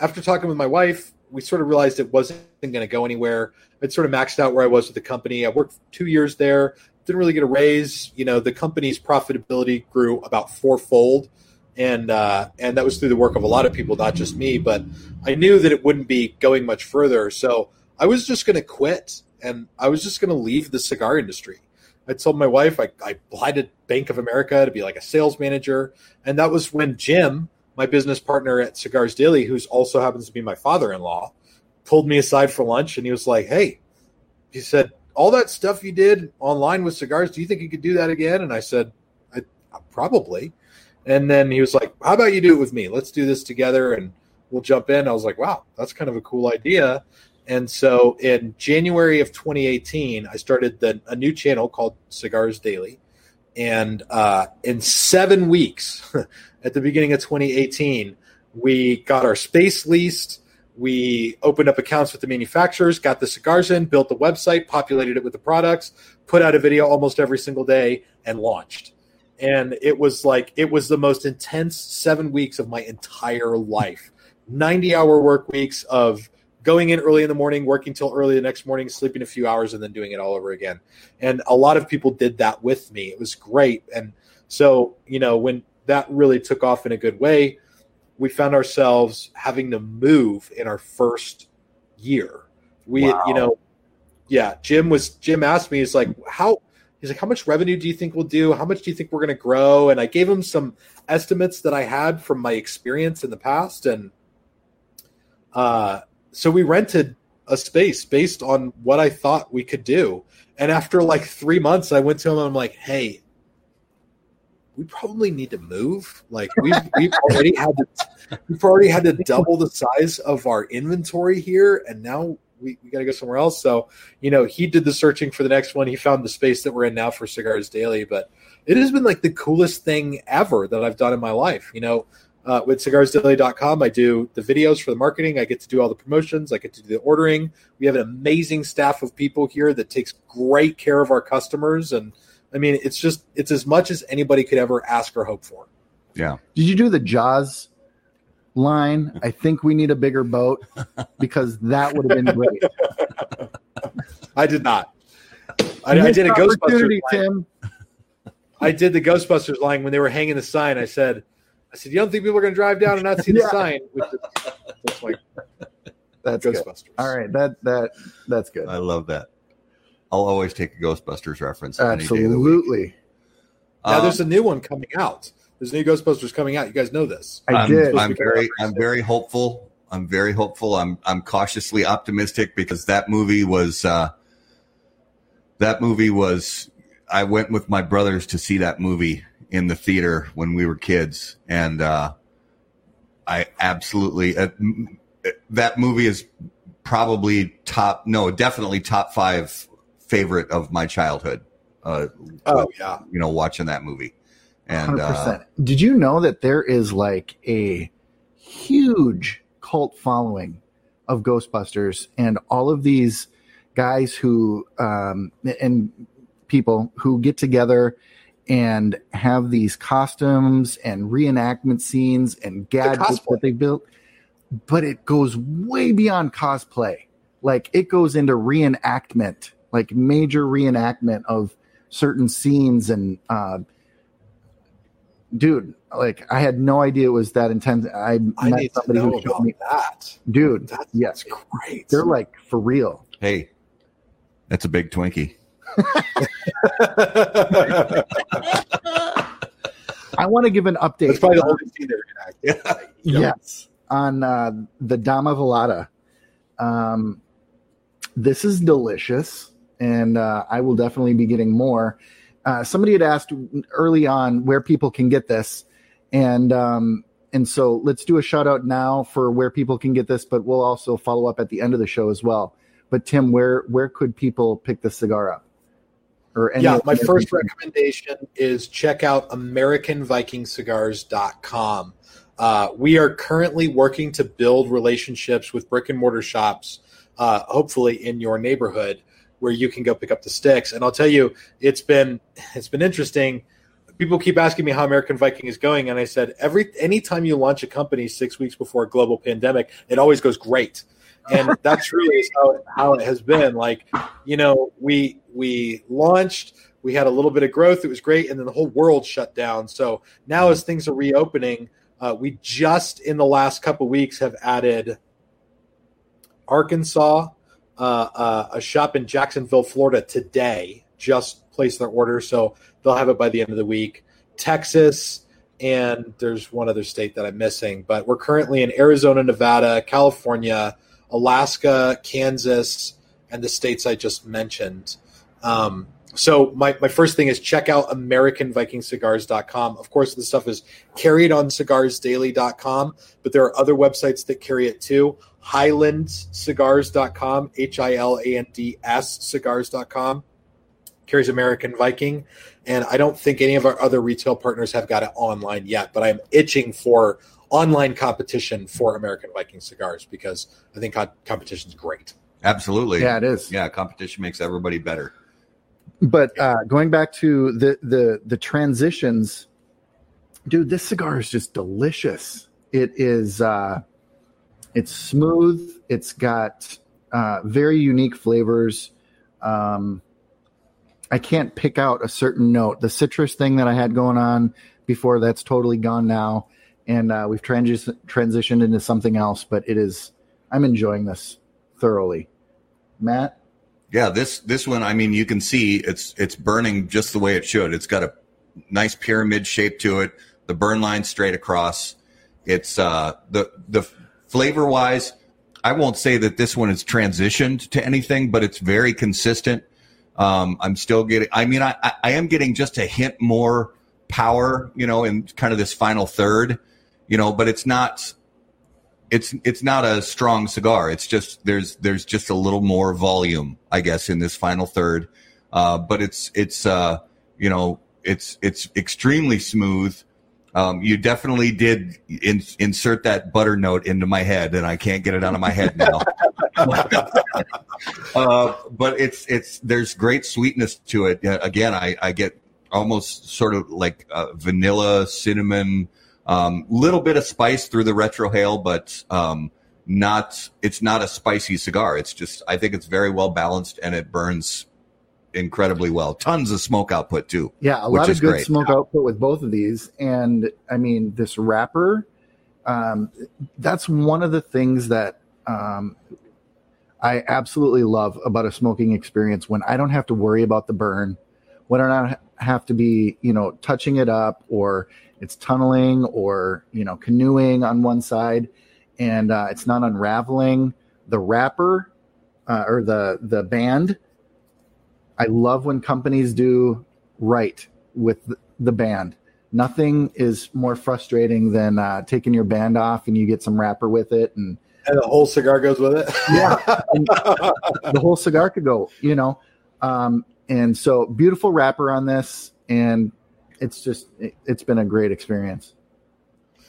after talking with my wife, we sort of realized it wasn't going to go anywhere. It sort of maxed out where I was with the company. I worked two years there, didn't really get a raise. You know, the company's profitability grew about fourfold. And, uh, and that was through the work of a lot of people, not just me, but I knew that it wouldn't be going much further. So I was just going to quit and I was just going to leave the cigar industry. I told my wife I, I applied to Bank of America to be like a sales manager. And that was when Jim, my business partner at Cigars Daily, who's also happens to be my father-in-law, pulled me aside for lunch. And he was like, hey, he said, all that stuff you did online with cigars, do you think you could do that again? And I said, I, probably. And then he was like, how about you do it with me? Let's do this together and we'll jump in. I was like, wow, that's kind of a cool idea. And so in January of twenty eighteen, I started the, a new channel called Cigars Daily. And uh, in seven weeks, at the beginning of twenty eighteen, we got our space leased. We opened up accounts with the manufacturers, got the cigars in, built the website, populated it with the products, put out a video almost every single day, and launched. And it was like, it was the most intense seven weeks of my entire life. ninety-hour work weeks of going in early in the morning, working till early the next morning, sleeping a few hours, and then doing it all over again. And a lot of people did that with me. It was great. And so, you know, when that really took off in a good way. We found ourselves having to move in our first year. We, wow. you know, yeah, Jim was, Jim asked me, he's like, how, he's like, how much revenue do you think we'll do? How much do you think we're going to grow? And I gave him some estimates that I had from my experience in the past. And uh, so we rented a space based on what I thought we could do. And after like three months, I went to him and I'm like, hey, we probably need to move. Like we've, we've already had to, we've already had to double the size of our inventory here. And now we, we got to go somewhere else. So, you know, he did the searching for the next one. He found the space that we're in now for Cigars Daily, but it has been like the coolest thing ever that I've done in my life. You know, uh, with cigars daily dot com, I do the videos for the marketing. I get to do all the promotions. I get to do the ordering. We have an amazing staff of people here that takes great care of our customers. And, I mean, it's just, it's as much as anybody could ever ask or hope for. Yeah. Did you do the Jaws line? I think we need a bigger boat, because that would have been great. I did not. I, I did a Ghostbusters Tim. line. I did the Ghostbusters line when they were hanging the sign. I said, I said, you don't think people are going to drive down and not see yeah. the sign? Which is, that's like, that's Ghostbusters. Good. All right. That, that, that's good. I love that. I'll always take a Ghostbusters reference. Absolutely. Any day of the week. Now um, there's a new one coming out. There's a new Ghostbusters coming out. You guys know this. I I'm, did. I'm very, I'm very hopeful. I'm very hopeful. I'm, I'm cautiously optimistic, because that movie was, uh, that movie was, I went with my brothers to see that movie in the theater when we were kids. And, uh, I absolutely, uh, that movie is probably top, no, definitely top five favorite of my childhood. Uh, oh yeah, you know, watching that movie. And uh, did you know that there is like a huge cult following of Ghostbusters, and all of these guys who um, and people who get together and have these costumes and reenactment scenes and gadgets that they built? But it goes way beyond cosplay. Like it goes into reenactment. Like major reenactment of certain scenes. And uh, dude, like I had no idea it was that intense. I, I met somebody who showed me that. Dude, that's yes, great. They're like for real. Hey, that's a big Twinkie. I want to give an update. That's probably the only scene they reenact. Yeah. Like, yes, on uh, the Dama Velada. Um, this is delicious. And uh, I will definitely be getting more. Uh, somebody had asked early on where people can get this. And um, and so let's do a shout out now for where people can get this, but we'll also follow up at the end of the show as well. But Tim, where where could people pick this cigar up? Or any yeah, my first recommendation is check out American Viking Cigars dot com. Uh, we are currently working to build relationships with brick and mortar shops, uh, hopefully in your neighborhood, where you can go pick up the sticks. And I'll tell you, it's been it's been interesting. People keep asking me how American Viking is going, and I said, every anytime you launch a company six weeks before a global pandemic, it always goes great. And that's really how, how it has been. Like, you know, we we launched, we had a little bit of growth, it was great, and then the whole world shut down. So now as things are reopening, uh, we just in the last couple weeks have added Arkansas, uh, uh, a shop in Jacksonville, Florida today, just placed their order. So they'll have it by the end of the week, Texas. And there's one other state that I'm missing, but we're currently in Arizona, Nevada, California, Alaska, Kansas, and the states I just mentioned. Um, so my, my first thing is check out American Viking Cigars dot com. Of course, this stuff is carried on Cigars Daily dot com, but there are other websites that carry it too. Highlands Cigars dot com, H I L A N D S Cigars dot com, carries American Viking. And I don't think any of our other retail partners have got it online yet, but I'm itching for online competition for American Viking Cigars, because I think competition is great. Absolutely. Yeah, it is. Yeah, competition makes everybody better. But uh, going back to the, the the transitions, dude, this cigar is just delicious. It is, uh, it's smooth. It's got uh, very unique flavors. Um, I can't pick out a certain note. The citrus thing that I had going on, before. That's totally gone now, and uh, we've trans- transitioned into something else. But it is, I'm enjoying this thoroughly. Matt? Yeah, this this one, I mean, you can see it's it's burning just the way it should. It's got a nice pyramid shape to it. The burn line straight across. It's uh, the the flavor wise, I won't say that this one is transitioned to anything, but it's very consistent. Um, I'm still getting, I mean, I, I am getting just a hint more power, you know, in kind of this final third, you know, but it's not, it's, it's not a strong cigar. It's just, there's, there's just a little more volume, I guess, in this final third. Uh, but it's, it's, uh, you know, it's, it's extremely smooth. Um, you definitely did in, insert that butter note into my head, and I can't get it out of my head now. uh, but it's it's there's great sweetness to it. Again, I, I get almost sort of like uh, vanilla, cinnamon, um, little bit of spice through the retrohale, but um, not. It's not a spicy cigar. It's just, I think it's very well balanced, and it burns incredibly well. Tons of smoke output too. Yeah, a lot of good great. smoke output with both of these. And I mean, this wrapper, um, that's one of the things that um, I absolutely love about a smoking experience, when I don't have to worry about the burn, when I don't have to be, you know, touching it up, or it's tunneling, or, you know, canoeing on one side, and uh, it's not unraveling. The wrapper uh, or the the band, I love when companies do right with the band. Nothing is more frustrating than uh, taking your band off and you get some wrapper with it. And, and the whole cigar goes with it. Yeah. The whole cigar could go, you know. Um, and so beautiful wrapper on this. And it's just, it, it's been a great experience.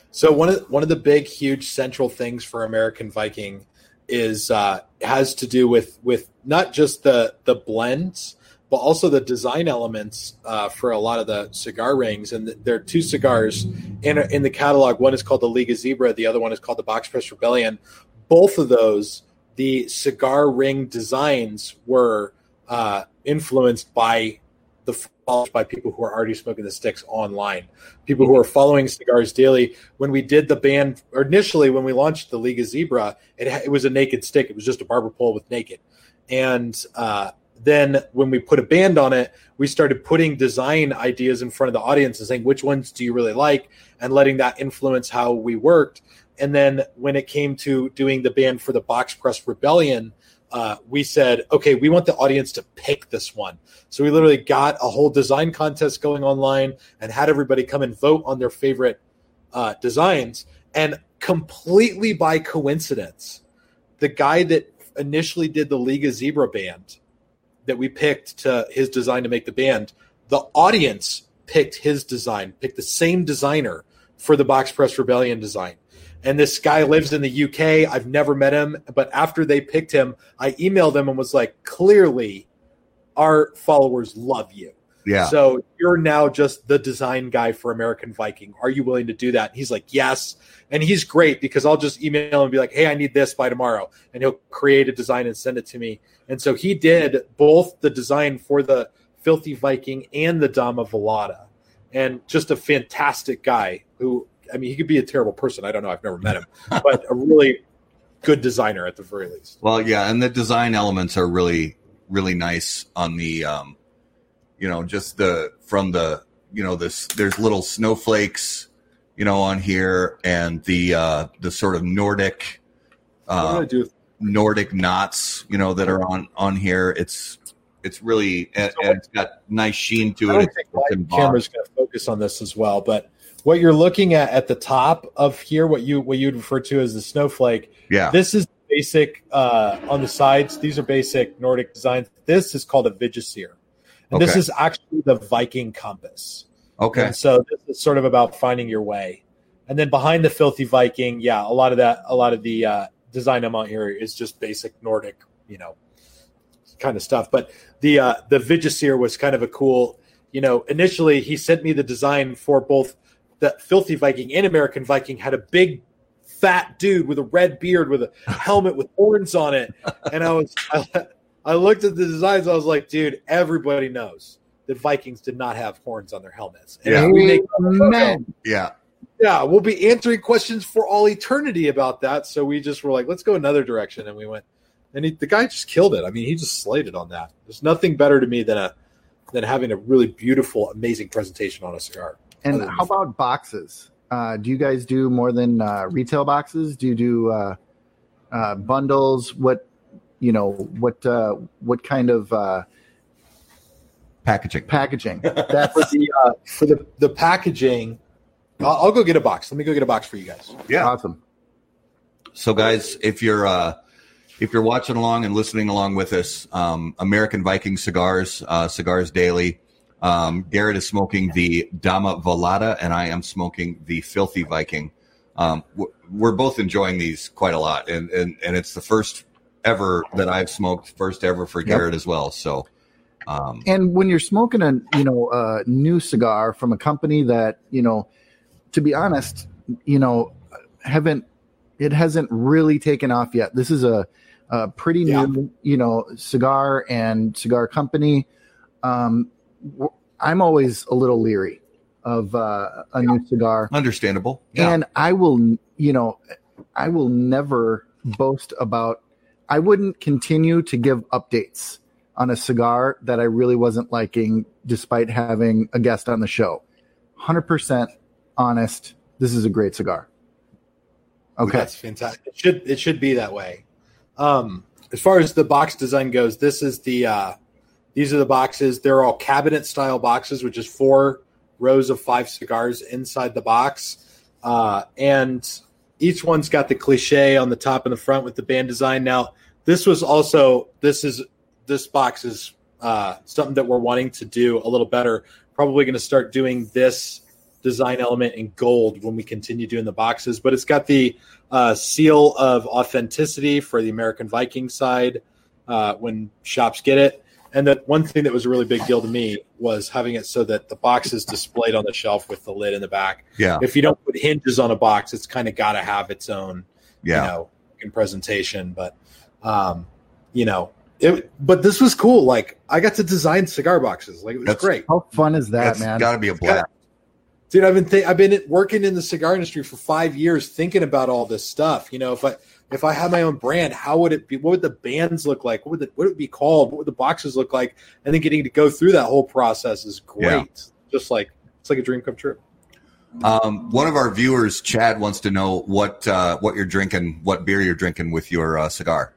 So one of, one of the big, huge central things for American Viking is uh, has to do with, with not just the, the blends, but also the design elements uh, for a lot of the cigar rings. And there are two cigars in in the catalog. One is called the Liga Zebra. The other one is called the Box Press Rebellion. Both of those, the cigar ring designs were uh, influenced by the by people who are already smoking the sticks online, people who are following Cigars Daily. When we did the band, or initially when we launched the Liga Zebra, it, it was a naked stick. It was just a barber pole with naked. And uh, then when we put a band on it, we started putting design ideas in front of the audience and saying, which ones do you really like, and letting that influence how we worked. And then when it came to doing the band for the Box Press Rebellion, uh, we said, okay, we want the audience to pick this one. So we literally got a whole design contest going online and had everybody come and vote on their favorite uh, designs. And completely by coincidence, the guy that initially did the Liga Zebra band that we picked to his design to make the band, the audience picked his design, picked the same designer for the Box Press Rebellion design. And this guy lives in the U K. I've never met him, but after they picked him, I emailed him and was like, clearly our followers love you. Yeah. So you're now just the design guy for American Viking. Are you willing to do that? And he's like, yes. And he's great, because I'll just email him and be like, hey, I need this by tomorrow. And he'll create a design and send it to me. And so he did both the design for the Filthy Viking and the Dama Velada. And just a fantastic guy who, I mean, he could be a terrible person. I don't know. I've never met him, but a really good designer at the very least. Well, yeah. And the design elements are really, really nice on the, um, you know, just the, from the, you know, this, there's little snowflakes, you know, on here, and the, uh, the sort of Nordic, uh, Nordic knots, you know, that are on, on here. It's, it's really, and, and it's got nice sheen to it. I don't think my camera's going to focus on this as well, but what you're looking at at the top of here, what you what you'd refer to as the snowflake, yeah, this is basic uh, on the sides. These are basic Nordic designs. This is called a vigisseer, and okay. This is actually the Viking compass. Okay, and so this is sort of about finding your way. And then behind the Filthy Viking, yeah, a lot of that, a lot of the uh, design I'm on here is just basic Nordic, you know, kind of stuff. But the uh, the vigisseer was kind of a cool, you know. Initially, he sent me the design for both. That Filthy Viking and American Viking had a big fat dude with a red beard with a helmet with horns on it. And I was, I, I looked at the designs. I was like, dude, everybody knows that Vikings did not have horns on their helmets. And yeah. We make photo, yeah. Yeah. We'll be answering questions for all eternity about that. So we just were like, let's go another direction. And we went, and he, the guy just killed it. I mean, he just slayed it on that. There's nothing better to me than a, than having a really beautiful, amazing presentation on a cigar. And how about boxes? Uh, do you guys do more than uh, retail boxes? Do you do uh, uh, bundles? What, you know, what, uh, what kind of uh, packaging? Packaging. That's for the uh, for the, the packaging. I'll, I'll go get a box. Let me go get a box for you guys. Yeah, awesome. So, guys, if you're uh, if you're watching along and listening along with us, um, American Viking Cigars, uh, Cigars Daily. Um, Garrett is smoking the Dama Velada, and I am smoking the Filthy Viking. Um, we're both enjoying these quite a lot, and, and, and it's the first ever that I've smoked, first ever for Garrett yep. as well. So, um, and when you're smoking a you know a new cigar from a company that you know, to be honest, you know, haven't it hasn't really taken off yet. This is a, a pretty yeah. new you know cigar and cigar company. Um, I'm always a little leery of uh, a yeah. new cigar. Understandable. Yeah. And I will, you know, I will never boast about, I wouldn't continue to give updates on a cigar that I really wasn't liking, despite having a guest on the show. one hundred percent honest. This is a great cigar. Okay. That's fantastic. It should, it should be that way. Um, as far as the box design goes, this is the, uh, these are the boxes. They're all cabinet-style boxes, which is four rows of five cigars inside the box. Uh, and each one's got the cliche on the top and the front with the band design. Now, this was also this is this box is uh, something that we're wanting to do a little better. Probably going to start doing this design element in gold when we continue doing the boxes. But it's got the uh, seal of authenticity for the American Viking side uh, when shops get it. And that one thing that was a really big deal to me was having it so that the box is displayed on the shelf with the lid in the back. Yeah. If you don't put hinges on a box, it's kind of got to have its own, yeah. you know, presentation. But, um, you know, it, but this was cool. Like, I got to design cigar boxes. Like, it was that's, great. How fun is that, that's man? It's got to be a blast. Dude, I've been th- I've been working in the cigar industry for five years, thinking about all this stuff. You know, if I if I had my own brand, how would it be? What would the bands look like? What would the, what would it be called? What would the boxes look like? And then getting to go through that whole process is great. Yeah. Just like it's like a dream come true. Um, one of our viewers, Chad, wants to know what uh, what you're drinking, what beer you're drinking with your uh, cigar.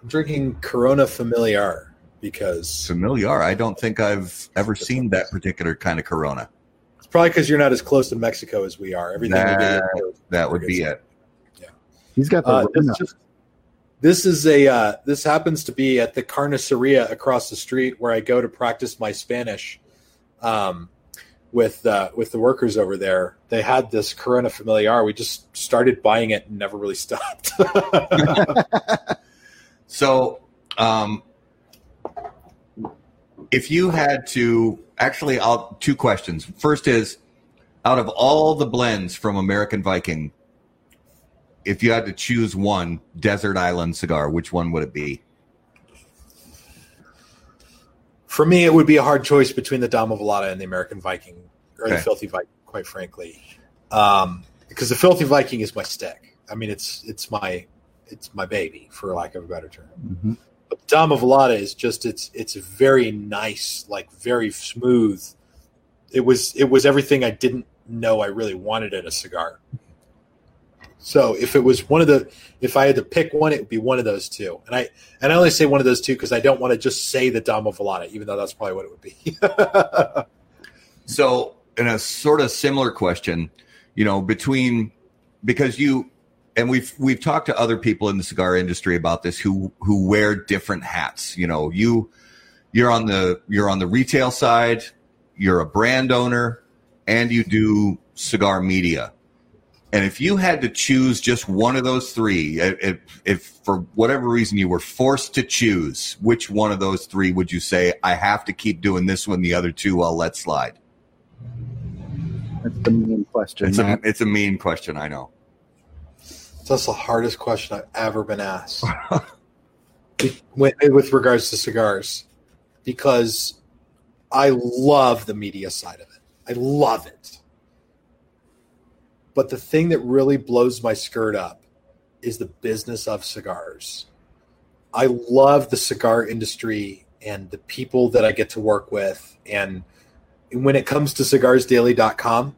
I'm drinking Corona Familiar because Familiar. I don't think I've ever seen that particular kind of Corona. Probably because you're not as close to Mexico as we are. Everything that, we do, that would be it. Yeah, he's got the. Uh, this, just, this is a. Uh, this happens to be at the carniceria across the street where I go to practice my Spanish, um, with uh, with the workers over there. They had this Corona Familiar. We just started buying it and never really stopped. So, um, if you had to. Actually, I'll two questions. First is, out of all the blends from American Viking, if you had to choose one desert island cigar, which one would it be? For me, it would be a hard choice between the Dama Velada and the American Viking, or okay. the Filthy Viking, quite frankly, um, because the Filthy Viking is my stick. I mean, it's it's my it's my baby, for lack of a better term. Mm-hmm. But Dama Velada is just it's it's very nice, like very smooth. It was it was everything I didn't know I really wanted in a cigar. So if it was one of the if I had to pick one, it would be one of those two. And I and I only say one of those two because I don't want to just say the Dama Velada, even though that's probably what it would be. So in a sort of similar question, you know, between because you. And we've we've talked to other people in the cigar industry about this who who wear different hats. You know, you you're on the you're on the retail side, you're a brand owner, and you do cigar media. And if you had to choose just one of those three, if, if for whatever reason you were forced to choose, which one of those three would you say, I have to keep doing this one, the other two I'll let slide? That's a mean question. It's a, it's a mean question, I know. That's the hardest question I've ever been asked with regards to cigars, because I love the media side of it. I love it. But the thing that really blows my skirt up is the business of cigars. I love the cigar industry and the people that I get to work with. And when it comes to cigars daily dot com,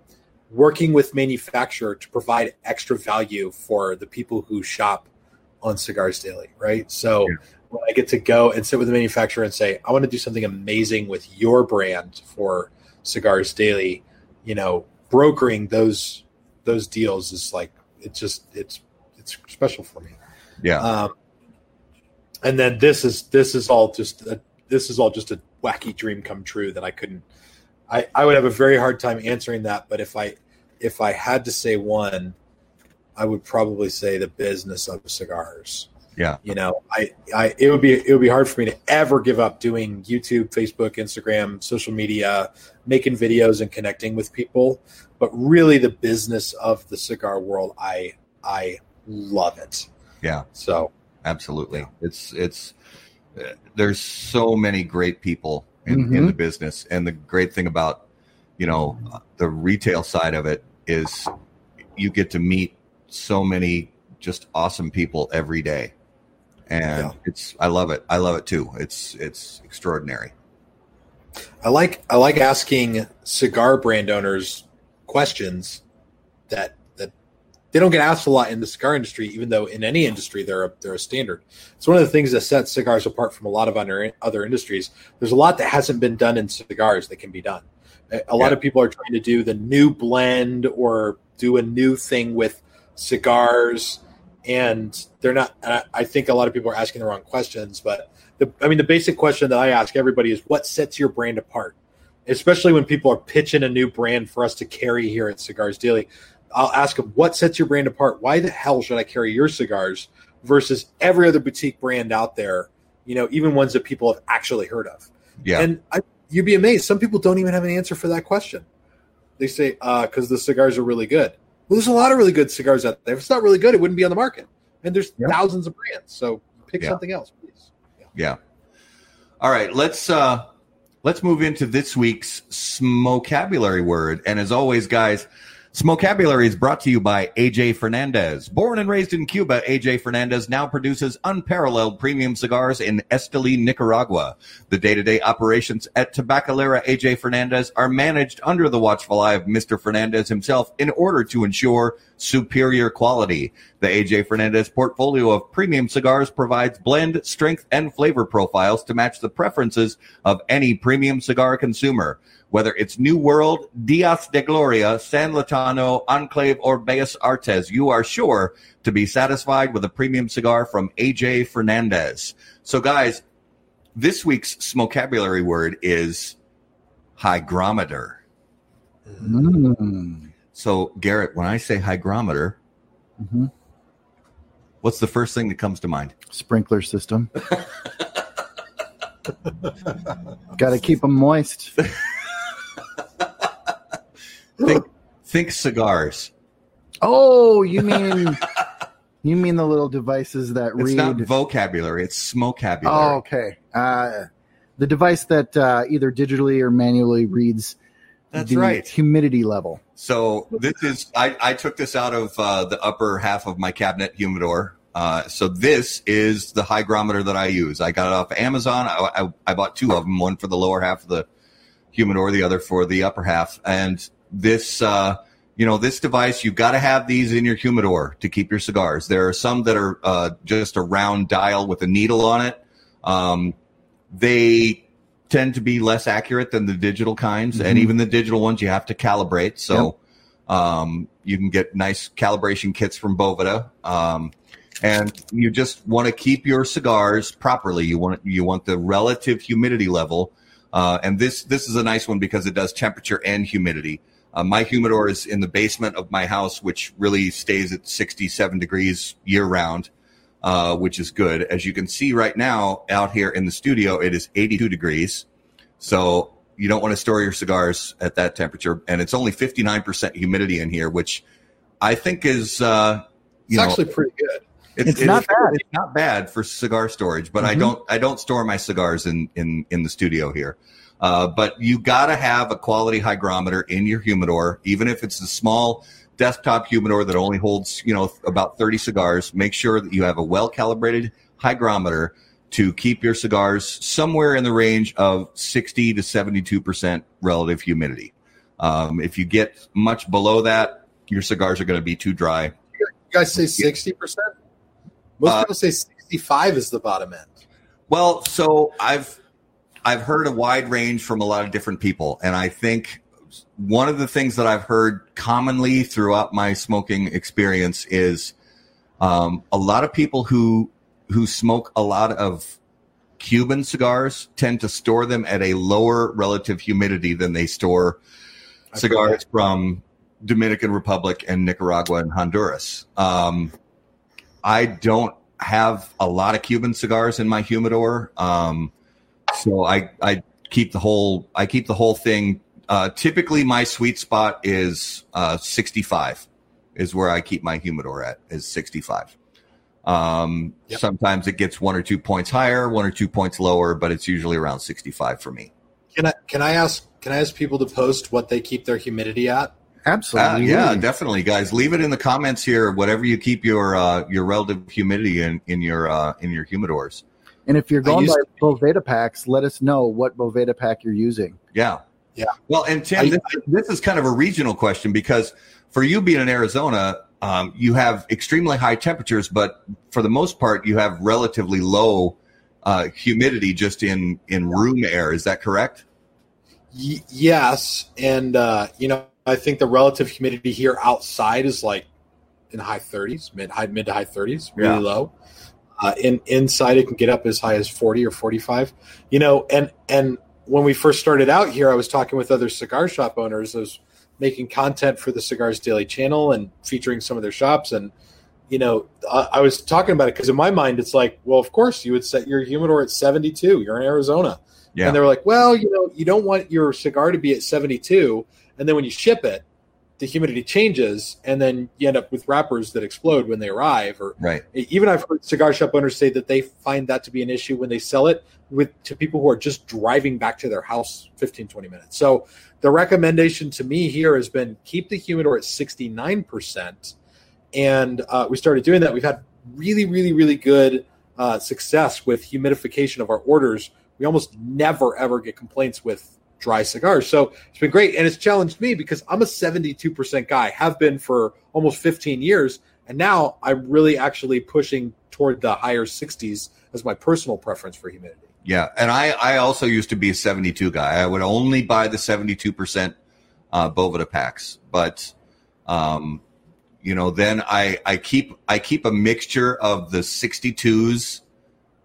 working with manufacturer to provide extra value for the people who shop on Cigars Daily, right? So yeah. When I get to go and sit with the manufacturer and say, I want to do something amazing with your brand for Cigars Daily, you know, brokering those those deals is like, it's just, it's it's special for me. Yeah. Um, and then this is this is all just a, this is all just a wacky dream come true that I couldn't. I, I would have a very hard time answering that, but if I if I had to say one, I would probably say the business of cigars. Yeah, you know, I, I it would be it would be hard for me to ever give up doing YouTube, Facebook, Instagram, social media, making videos and connecting with people. But really, the business of the cigar world, I I love it. Yeah. So absolutely, yeah. it's it's uh, there's so many great people. In, mm-hmm. in the business. And the great thing about, you know, the retail side of it is you get to meet so many just awesome people every day. And yeah. it's, I love it. I love it too. It's, it's extraordinary. I like, I like asking cigar brand owners questions that, that they don't get asked a lot in the cigar industry, even though in any industry they're a, they're a standard. It's one of the things that sets cigars apart from a lot of other, other industries. There's a lot that hasn't been done in cigars that can be done. A yeah. lot of people are trying to do the new blend or do a new thing with cigars, and they're not. I, I think a lot of people are asking the wrong questions. But the, I mean, the basic question that I ask everybody is, what sets your brand apart? Especially when people are pitching a new brand for us to carry here at Cigars Daily. I'll ask them, what sets your brand apart? Why the hell should I carry your cigars versus every other boutique brand out there, you know, even ones that people have actually heard of? Yeah. And I, you'd be amazed. Some people don't even have an answer for that question. They say, uh, because the cigars are really good. Well, there's a lot of really good cigars out there. If it's not really good, it wouldn't be on the market. And there's yeah. thousands of brands. So pick yeah. something else, please. Yeah. yeah. All right. Let's uh, let's move into this week's Smokabulary word. And as always, guys, Smokabulary is brought to you by A J Fernandez. Born and raised in Cuba, A J Fernandez now produces unparalleled premium cigars in Esteli, Nicaragua. The day-to-day operations at Tabacalera A J Fernandez are managed under the watchful eye of Mister Fernandez himself in order to ensure superior quality. The A J Fernandez portfolio of premium cigars provides blend, strength, and flavor profiles to match the preferences of any premium cigar consumer. Whether it's New World, Dias de Gloria, San Latano, Enclave, or Bellas Artes, you are sure to be satisfied with a premium cigar from A J Fernandez. So, guys, this week's Smokabulary word is hygrometer. Mm. So, Garrett, when I say hygrometer, mm-hmm. what's the first thing that comes to mind? Sprinkler system. Got to keep them moist. Think, think cigars. Oh, you mean you mean the little devices that read? It's not vocabulary. It's smokabulary. Oh, okay. Uh, the device that uh, either digitally or manually reads That's the right. humidity level. So this is. I, I took this out of uh, the upper half of my cabinet humidor. Uh, so this is the hygrometer that I use. I got it off Amazon. I, I, I bought two of them, one for the lower half of the humidor, the other for the upper half. And this, uh, you know, this device, you've got to have these in your humidor to keep your cigars. There are some that are uh, just a round dial with a needle on it. Um, they tend to be less accurate than the digital kinds. Mm-hmm. And even the digital ones, you have to calibrate. So yep. um, you can get nice calibration kits from Boveda. Um, and you just want to keep your cigars properly. You want you want the relative humidity level. Uh, and this this is a nice one because it does temperature and humidity. Uh, my humidor is in the basement of my house, which really stays at sixty-seven degrees year-round, uh, which is good. As you can see right now out here in the studio, it is eighty-two degrees. So you don't want to store your cigars at that temperature. And it's only fifty-nine percent humidity in here, which I think is uh, you know, actually pretty good. It's, it's, it's not bad. It's not bad for cigar storage, but mm-hmm. I don't. I don't store my cigars in, in, in the studio here. Uh, but you got to have a quality hygrometer in your humidor, even if it's a small desktop humidor that only holds, you know, about thirty cigars. Make sure that you have a well-calibrated hygrometer to keep your cigars somewhere in the range of sixty to seventy-two percent relative humidity. Um, if you get much below that, your cigars are going to be too dry. You guys say sixty percent? Most uh, people say sixty-five is the bottom end. Well, so I've I've heard a wide range from a lot of different people, and I think one of the things that I've heard commonly throughout my smoking experience is um, a lot of people who who smoke a lot of Cuban cigars tend to store them at a lower relative humidity than they store cigars from Dominican Republic and Nicaragua and Honduras. Um, I don't have a lot of Cuban cigars in my humidor, um, so I, I keep the whole I keep the whole thing. Uh, typically, my sweet spot is uh, sixty-five is where I keep my humidor at, is sixty-five. Um, yep. Sometimes it gets one or two points higher, one or two points lower, but it's usually around sixty-five for me. Can I can I ask can I ask people to post what they keep their humidity at? Absolutely. Uh, yeah, definitely, guys. Leave it in the comments here. Whatever you keep your uh, your relative humidity in in your uh, in your humidors. And if you're going by to- Boveda packs, let us know what Boveda pack you're using. Yeah, yeah. Well, and Tim, you- this, this is kind of a regional question, because for you being in Arizona, um, you have extremely high temperatures, but for the most part, you have relatively low uh, humidity just in in room air. Is that correct? Y- yes, and uh, you know. I think the relative humidity here outside is like in high thirties, mid high mid to high thirties, really yeah. low. Uh, and inside it can get up as high as forty or forty-five. You know, and and when we first started out here, I was talking with other cigar shop owners. I was making content for the Cigars Daily channel and featuring some of their shops. And you know, I, I was talking about it because in my mind, it's like, well, of course you would set your humidor at seventy-two. You're in Arizona, yeah. And they were like, well, you know, you don't want your cigar to be at seventy-two. And then when you ship it, the humidity changes, and then you end up with wrappers that explode when they arrive. Or right. Even I've heard cigar shop owners say that they find that to be an issue when they sell it with to people who are just driving back to their house fifteen, twenty minutes. So the recommendation to me here has been keep the humidor at sixty-nine percent. And uh, we started doing that. We've had really, really, really good uh, success with humidification of our orders. We almost never, ever get complaints with dry cigars. So it's been great. And it's challenged me because I'm a seventy-two percent guy, have been for almost fifteen years. And now I'm really actually pushing toward the higher sixties as my personal preference for humidity. Yeah. And I, I also used to be a seventy-two guy. I would only buy the seventy-two percent uh, Boveda packs. But, um, you know, then I, I keep I keep a mixture of the sixty-twos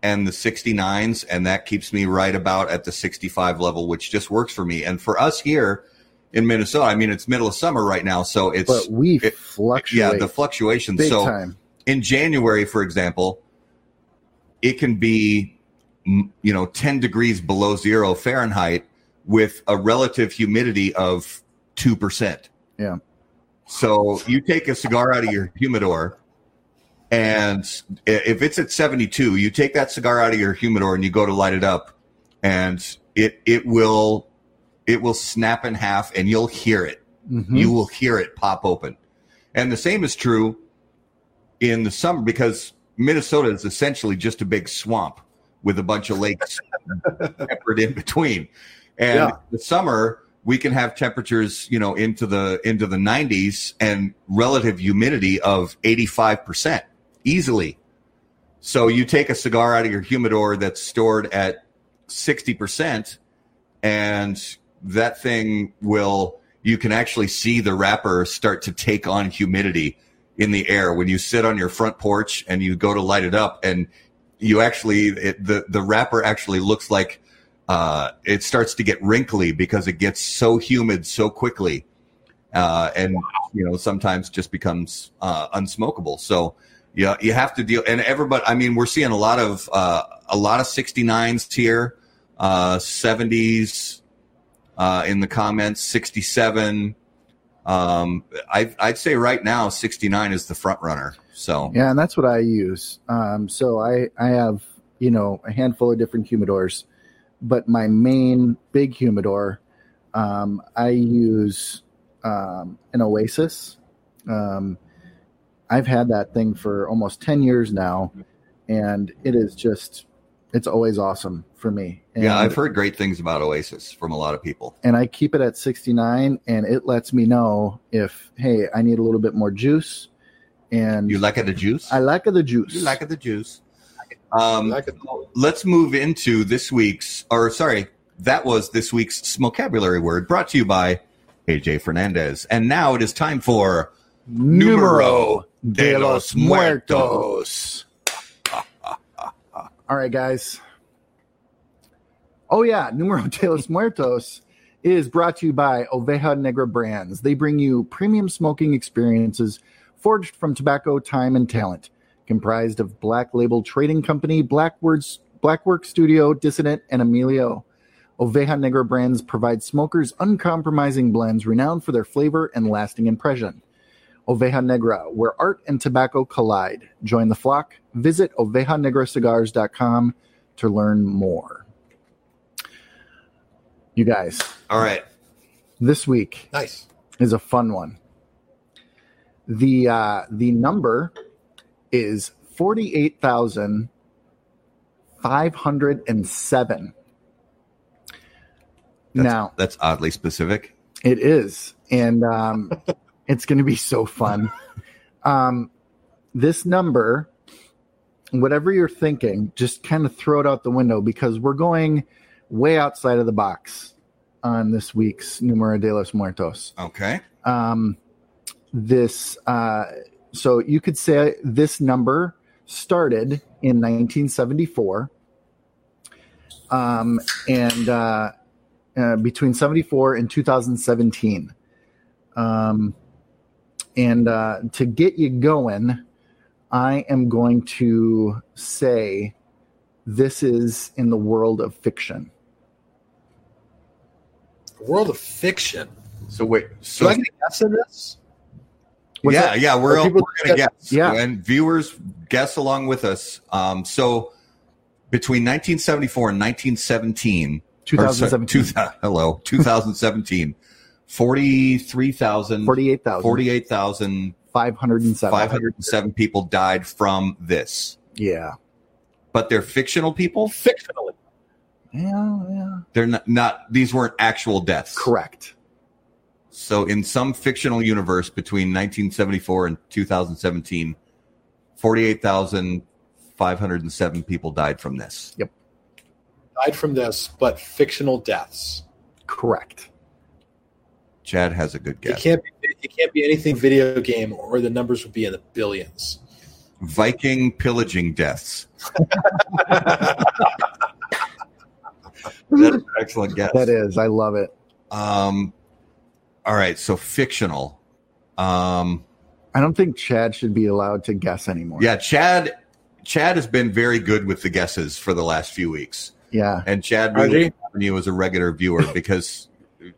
and the sixty-nines, and that keeps me right about at the sixty-five level, which just works for me. And for us here in Minnesota, I mean, it's middle of summer right now, so it's but we it, fluctuate. Yeah, the fluctuations. Big so time. In January, for example, it can be, you know, ten degrees below zero Fahrenheit with a relative humidity of two percent. Yeah. So you take a cigar out of your humidor, and if it's at seventy-two, you take that cigar out of your humidor and you go to light it up, and it it will it will snap in half, and you'll hear it. Mm-hmm. You will hear it pop open. And the same is true in the summer, because Minnesota is essentially just a big swamp with a bunch of lakes peppered in between. And yeah. In the summer, we can have temperatures, you know, into the into the nineties and relative humidity of eighty-five percent. Easily. So you take a cigar out of your humidor that's stored at sixty percent, and that thing will, you can actually see the wrapper start to take on humidity in the air when you sit on your front porch and you go to light it up, and you actually, it, the, the wrapper actually looks like uh, it starts to get wrinkly because it gets so humid so quickly. Uh, and, you know, sometimes just becomes uh, unsmokable. So, Yeah, you have to deal, and everybody. I mean, we're seeing a lot of uh, a lot of sixty-nines here, uh, seventies uh, in the comments, sixty-seven. Um, I, I'd say right now, sixty-nine is the front runner. So yeah, and that's what I use. Um, so I, I have, you know, a handful of different humidors, but my main big humidor, um, I use um, an Oasis. Um, I've had that thing for almost ten years now, and it is just, it's always awesome for me. And yeah, I've heard great things about Oasis from a lot of people. And I keep it at sixty-nine, and it lets me know if, hey, I need a little bit more juice. And you like the juice? I like the juice. You like the juice. Um, like let's move into this week's, or sorry, that was this week's Smokabulary Word, brought to you by A J Fernandez. And now it is time for Numero de los Muertos. All right, guys. Oh, yeah. Numero de los Muertos is brought to you by Oveja Negra Brands. They bring you premium smoking experiences forged from tobacco, time, and talent. Comprised of Black Label Trading Company, Blackwords, Blackwork Studio, Dissident, and Emilio. Oveja Negra Brands provides smokers uncompromising blends renowned for their flavor and lasting impression. Oveja Negra, where art and tobacco collide. Join the flock. Visit oveja negra cigars dot com to learn more. You guys. All right. This week nice. is a fun one. The uh, the number is forty-eight thousand five hundred seven. Now, that's oddly specific. It is. And um, it's going to be so fun. Um, this number, whatever you're thinking, just kind of throw it out the window, because we're going way outside of the box on this week's Numero de los Muertos. Okay. Um, this, uh, so you could say this number started in nineteen seventy-four, um, and uh, uh, between seventy-four and two thousand seventeen. Um, and uh, to get you going, I am going to say this is in the world of fiction. World of fiction. So wait, so do I get a guess at this? What's yeah, that? yeah, we're, all, we're gonna guess. guess. Yeah, and viewers guess along with us. Um, so between nineteen seventy-four and nineteen seventeen, twenty seventeen, so, two, hello, twenty seventeen, forty-three thousand, forty-eight thousand, forty-eight thousand five hundred seven, five hundred seven people died from this. Yeah, but they're fictional people. Fictionally, yeah, yeah. They're not. Not these weren't actual deaths. Correct. So in some fictional universe between nineteen seventy-four and two thousand seventeen, forty-eight thousand five hundred seven people died from this. Yep. Died from this, but fictional deaths. Correct. Chad has a good guess. It can't be, it can't be anything video game, or the numbers would be in the billions. Viking pillaging deaths. That's an excellent guess. That is. I love it. Um. All right, so fictional. Um, I don't think Chad should be allowed to guess anymore. Yeah, Chad Chad has been very good with the guesses for the last few weeks. Yeah. And Chad, really having you as a regular viewer, because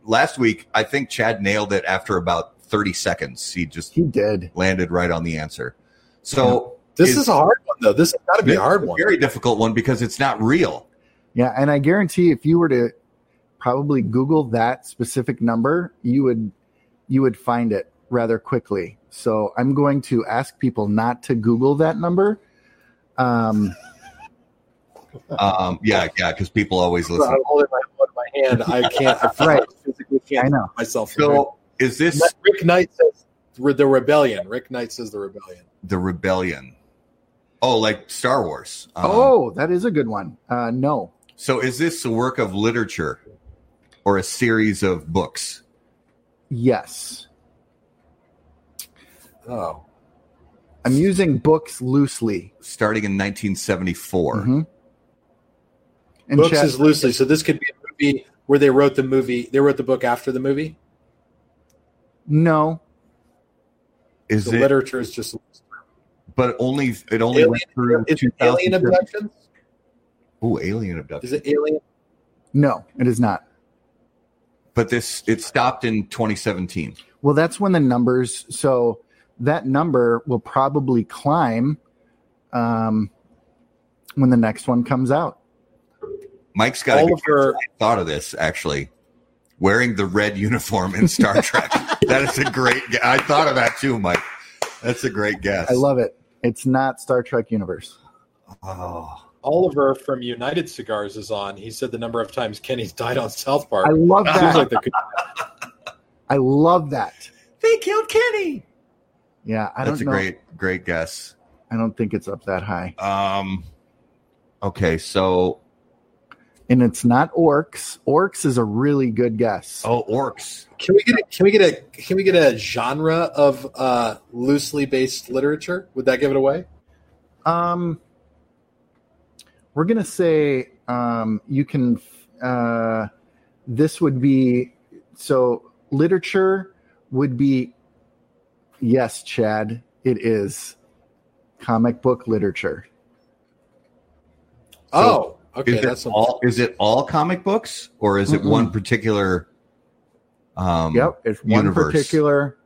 last week, I think Chad nailed it after about thirty seconds. He just he did. landed right on the answer. So yeah. This is a hard one, though. This has got to be a hard one. Very difficult one, because it's not real. Yeah, and I guarantee if you were to probably Google that specific number, you would you would find it rather quickly. So I'm going to ask people not to Google that number. Um, um yeah, yeah, because people always listen. I'm holding my phone in my hand. I can't. I right. physically can't. I know myself. So is this Rick Knight says the rebellion? Rick Knight says the rebellion. The rebellion. Oh, like Star Wars. Um, oh, that is a good one. Uh, no. So is this a work of literature? Or a series of books? Yes. Oh. I'm using books loosely. Starting in nineteen seventy-four. Mm-hmm. And books Chad, is loosely. So this could be a movie where they wrote the movie. They wrote the book after the movie? No. Is the it, literature is just But only it only alien, went through is it alien abductions? Oh, alien abductions. Is it alien? No, it is not. But this it stopped in twenty seventeen. Well, that's when the numbers. So that number will probably climb um, when the next one comes out. Mike's got Oliver, a thought of this, actually. Wearing the red uniform in Star Trek. That is a great – I thought of that too, Mike. That's a great guess. I love it. It's not Star Trek universe. Oh. Oliver from United Cigars is on. He said the number of times Kenny's died on South Park. I love that. Seems like the- I love that. They killed Kenny. Yeah, I That's don't know. That's a great, great guess. I don't think it's up that high. Um. Okay, so. And it's not orcs. Orcs is a really good guess. Oh, orcs! Can we get a can we get a can we get a genre of uh, loosely based literature? Would that give it away? Um, we're gonna say um, you can. Uh, this would be so. Literature would be. Yes, Chad. It is comic book literature. Oh. So, okay, is, that's it all, is it all comic books, or is it mm-mm. one particular um, Yep, it's one universe? particular.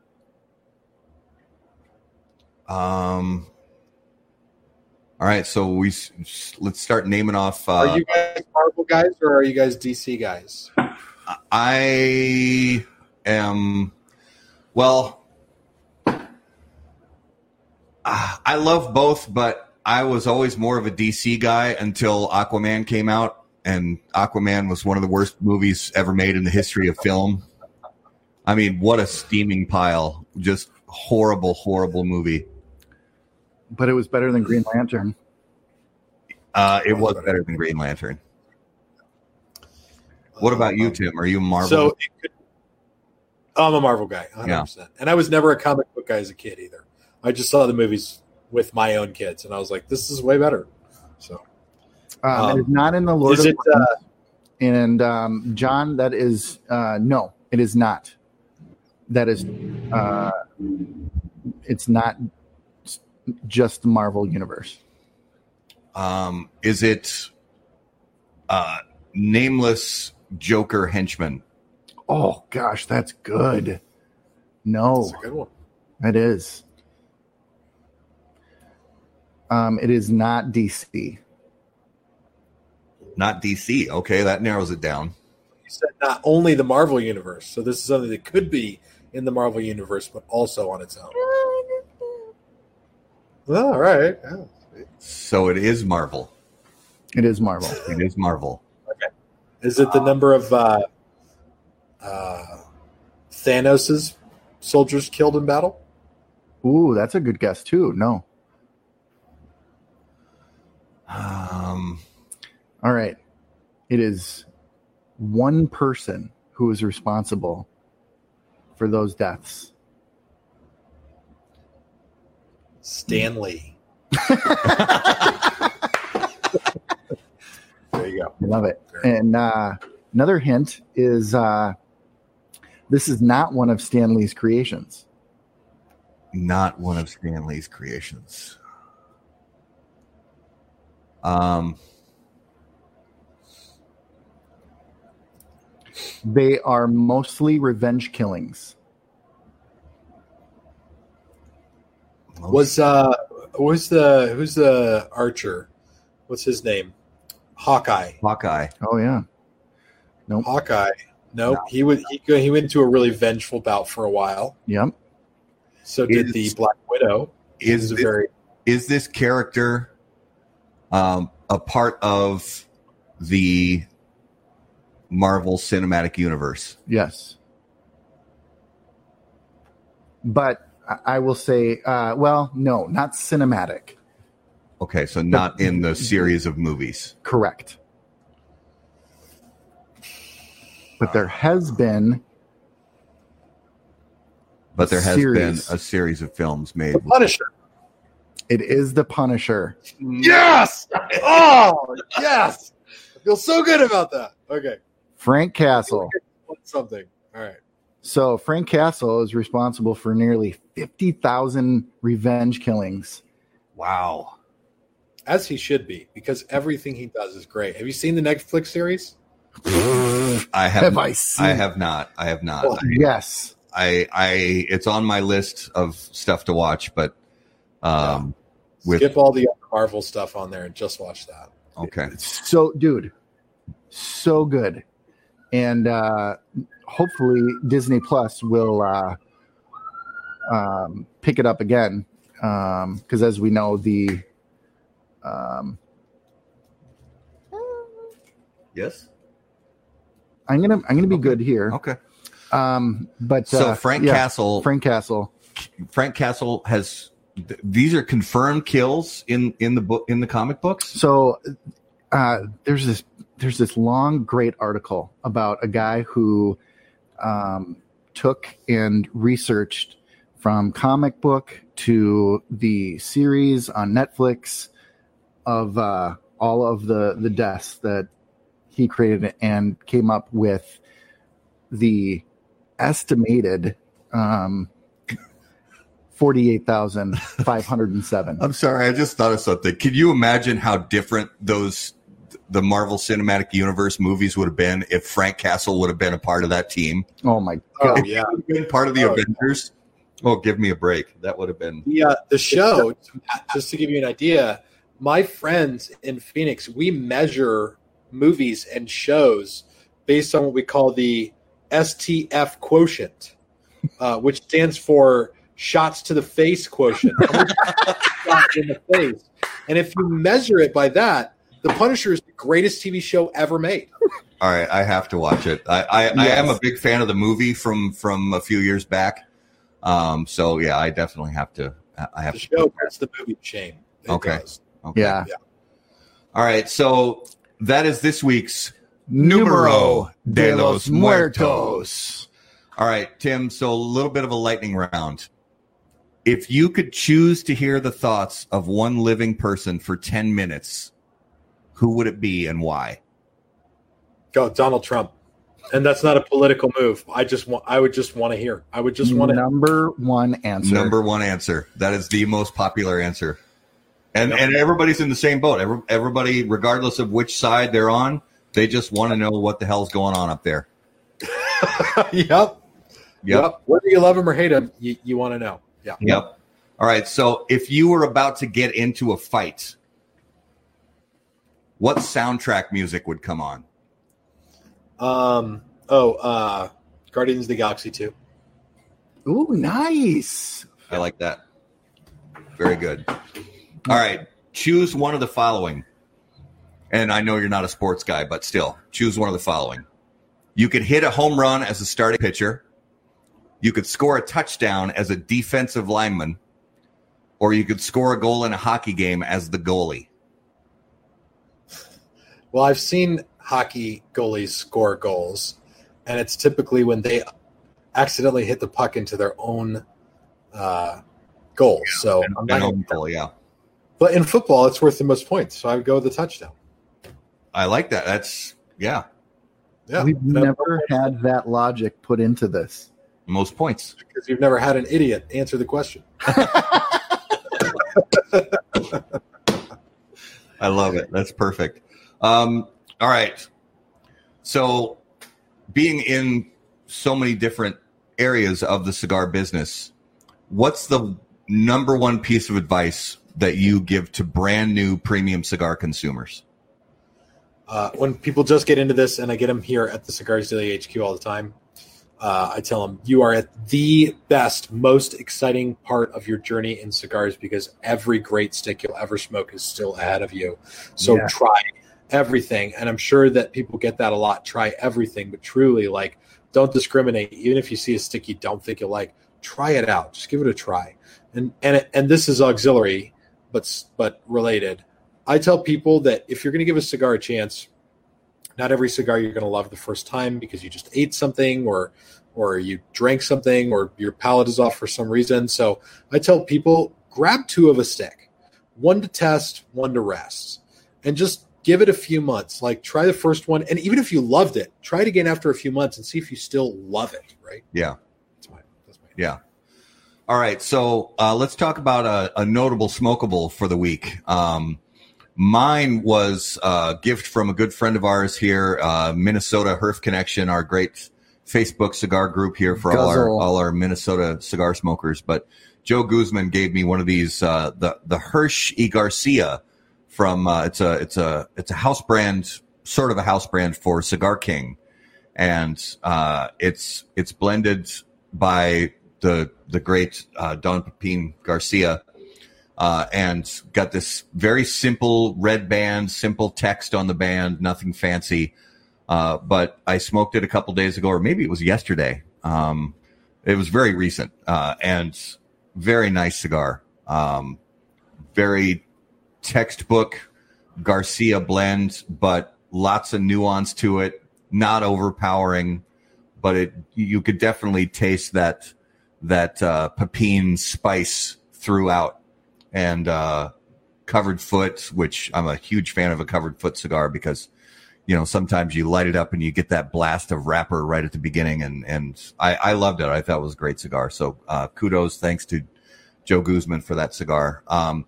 Um. All right, so we let's start naming off. Uh, are you guys Marvel guys, or are you guys D C guys? I am. Well, uh, I love both, but. I was always more of a D C guy until Aquaman came out, and Aquaman was one of the worst movies ever made in the history of film. I mean, what a steaming pile. Just horrible, horrible movie. But it was better than Green Lantern. Uh, it was better than Green Lantern. What about you, Tim? Are you a Marvel so it could, I'm a Marvel guy, one hundred percent. Yeah. And I was never a comic book guy as a kid either. I just saw the movies with my own kids, and I was like, "This is way better." So, um, um, it is not in the Lord of it, the Rings. Uh, and um, John, that is uh, no, it is not. That is, uh, it's not just the Marvel universe. Um, is it uh, nameless Joker henchman? Oh gosh, that's good. No, that's a good one. It is. Um, it is not D C. Not D C. Okay, that narrows it down. You said not only the Marvel Universe. So this is something that could be in the Marvel Universe, but also on its own. Well, all right. Yeah. So it is Marvel. It is Marvel. It is Marvel. Okay. Is it the um, number of uh, uh, Thanos' soldiers killed in battle? Ooh, that's a good guess, too. No. Um. All right. It is one person who is responsible for those deaths. Stanley. There you go. I love it. And uh, another hint is uh, this is not one of Stanley's creations. Not one of Stanley's creations. Um, they are mostly revenge killings. Was uh, was the who's the archer? What's his name? Hawkeye. Hawkeye. Oh yeah. No nope. Hawkeye. Nope. No. He would. He he went into a really vengeful bout for a while. Yep. So did is, the Black Widow. Is this, very is this character? Um, a part of the Marvel Cinematic Universe. Yes. But I will say, uh, well, no, not cinematic. Okay, so not but, in the series of movies. Correct. But there has been... But there has series. been a series of films made... The Punisher. It is the Punisher. Yes! Oh, yes! I feel so good about that. Okay. Frank Castle. Something. All right. So Frank Castle is responsible for nearly fifty thousand revenge killings. Wow. As he should be, because everything he does is great. Have you seen the Netflix series? I have. Have I seen? I have not. I have not. Oh, I, yes. I. I. It's on my list of stuff to watch, but. Um, Skip with, all the Marvel stuff on there and just watch that. Okay. So, dude, so good. And uh, hopefully Disney Plus will uh, um, pick it up again. Because um, as we know, the... Um, yes? I'm going to I'm gonna be okay. good here. Okay. Um, but So uh, Frank yeah, Castle... Frank Castle. Frank Castle has... These are confirmed kills in, in the book in the comic books. So uh, there's this there's this long great article about a guy who um, took and researched from comic book to the series on Netflix of uh, all of the the deaths that he created and came up with the estimated. Um, forty-eight thousand five hundred seven. I'm sorry, I just thought of something. Can you imagine how different those the Marvel Cinematic Universe movies would have been if Frank Castle would have been a part of that team? Oh my god. Oh, yeah. He would have been part of the oh, Avengers. Yeah. Oh, give me a break. That would have been Yeah, the, uh, the show, just to give you an idea, my friends in Phoenix, we measure movies and shows based on what we call the S T F quotient, uh, which stands for shots to the face quotient. Shots in the face. And if you measure it by that, The Punisher is the greatest T V show ever made. All right, I have to watch it. I, I, yes. I am a big fan of the movie from, from a few years back. Um, so yeah, I definitely have to. I have the to show. That's the movie shame. Okay. okay. Yeah. yeah. All right. So that is this week's Numero de los Muertos. All right, Tim. So a little bit of a lightning round. If you could choose to hear the thoughts of one living person for ten minutes, who would it be and why? Go, Donald Trump. And that's not a political move. I just want, I would just want to hear. I would just want to. Number one answer. Number one answer. That is the most popular answer. And no. and everybody's in the same boat. Every, everybody, regardless of which side they're on, they just want to know what the hell's going on up there. Yep. Yep. Whether you love him or hate him, you, you want to know. Yeah. Yep. All right. So if you were about to get into a fight, what soundtrack music would come on? Um. Oh, uh, Guardians of the Galaxy two. Ooh, nice. I like that. Very good. All right. Choose one of the following. And I know you're not a sports guy, but still, choose one of the following. You could hit a home run as a starting pitcher. You could score a touchdown as a defensive lineman, or you could score a goal in a hockey game as the goalie. Well, I've seen hockey goalies score goals, and it's typically when they accidentally hit the puck into their own uh, goal. Yeah, so I'm not own goal, yeah. But in football, it's worth the most points, so I would go with the touchdown. I like that. That's yeah, yeah. We've and never had that logic put into this. Most points. Because you've never had an idiot answer the question. I love it. That's perfect. Um, all right. So being in so many different areas of the cigar business, what's the number one piece of advice that you give to brand new premium cigar consumers? Uh, when people just get into this, and I get them here at the Cigars Daily H Q all the time, Uh, I tell them, you are at the best, most exciting part of your journey in cigars because every great stick you'll ever smoke is still ahead of you. So yeah. Try everything. And I'm sure that people get that a lot. Try everything. But truly, like, don't discriminate. Even if you see a stick you don't think you'll like, try it out. Just give it a try. And and and this is auxiliary, but but related. I tell people that if you're going to give a cigar a chance, not every cigar you're going to love the first time because you just ate something or or you drank something or your palate is off for some reason. So I tell people, grab two of a stick, one to test, one to rest, and just give it a few months. Like, try the first one. And even if you loved it, try it again after a few months and see if you still love it, right? Yeah. That's my, that's my yeah. All right. So uh, let's talk about a, a notable smokable for the week. Um Mine was a gift from a good friend of ours here, uh, Minnesota Herf Connection, our great Facebook cigar group here for all our, all our Minnesota cigar smokers. But Joe Guzman gave me one of these, uh, the the Hersh E Garcia from uh, it's a it's a it's a house brand sort of a house brand for Cigar King, and uh, it's it's blended by the the great uh, Don Pepin Garcia, uh, and got this very simple red band, simple text on the band, nothing fancy. Uh, but I smoked it a couple days ago, or maybe it was yesterday. Um, it was very recent, uh, and very nice cigar. Um, very textbook Garcia blend, but lots of nuance to it. Not overpowering, but it you could definitely taste that that uh, Pepin spice throughout. And uh, covered foot, which I'm a huge fan of a covered foot cigar because, you know, sometimes you light it up and you get that blast of wrapper right at the beginning. And, and I, I loved it. I thought it was a great cigar. So uh, kudos. Thanks to Joe Guzman for that cigar. Um,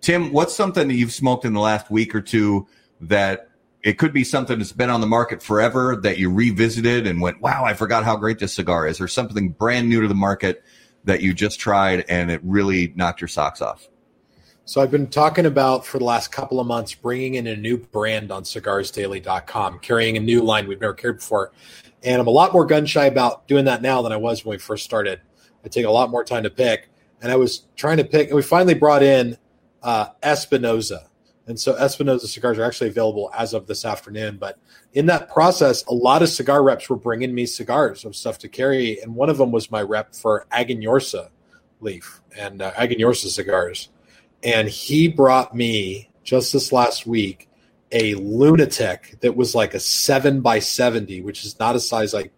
Tim, what's something that you've smoked in the last week or two that it could be something that's been on the market forever that you revisited and went, wow, I forgot how great this cigar is, or something brand new to the market that you just tried and it really knocked your socks off? So I've been talking about for the last couple of months bringing in a new brand on cigars daily dot com, carrying a new line we've never carried before. And I'm a lot more gun-shy about doing that now than I was when we first started. I take a lot more time to pick. And I was trying to pick, and we finally brought in uh, Espinosa. And so Espinosa cigars are actually available as of this afternoon. But in that process, a lot of cigar reps were bringing me cigars of stuff to carry. And one of them was my rep for Aguinorsa leaf and uh, Aguinorsa cigars. And he brought me just this last week a lunatic that was like a seven by seventy, which is not a size I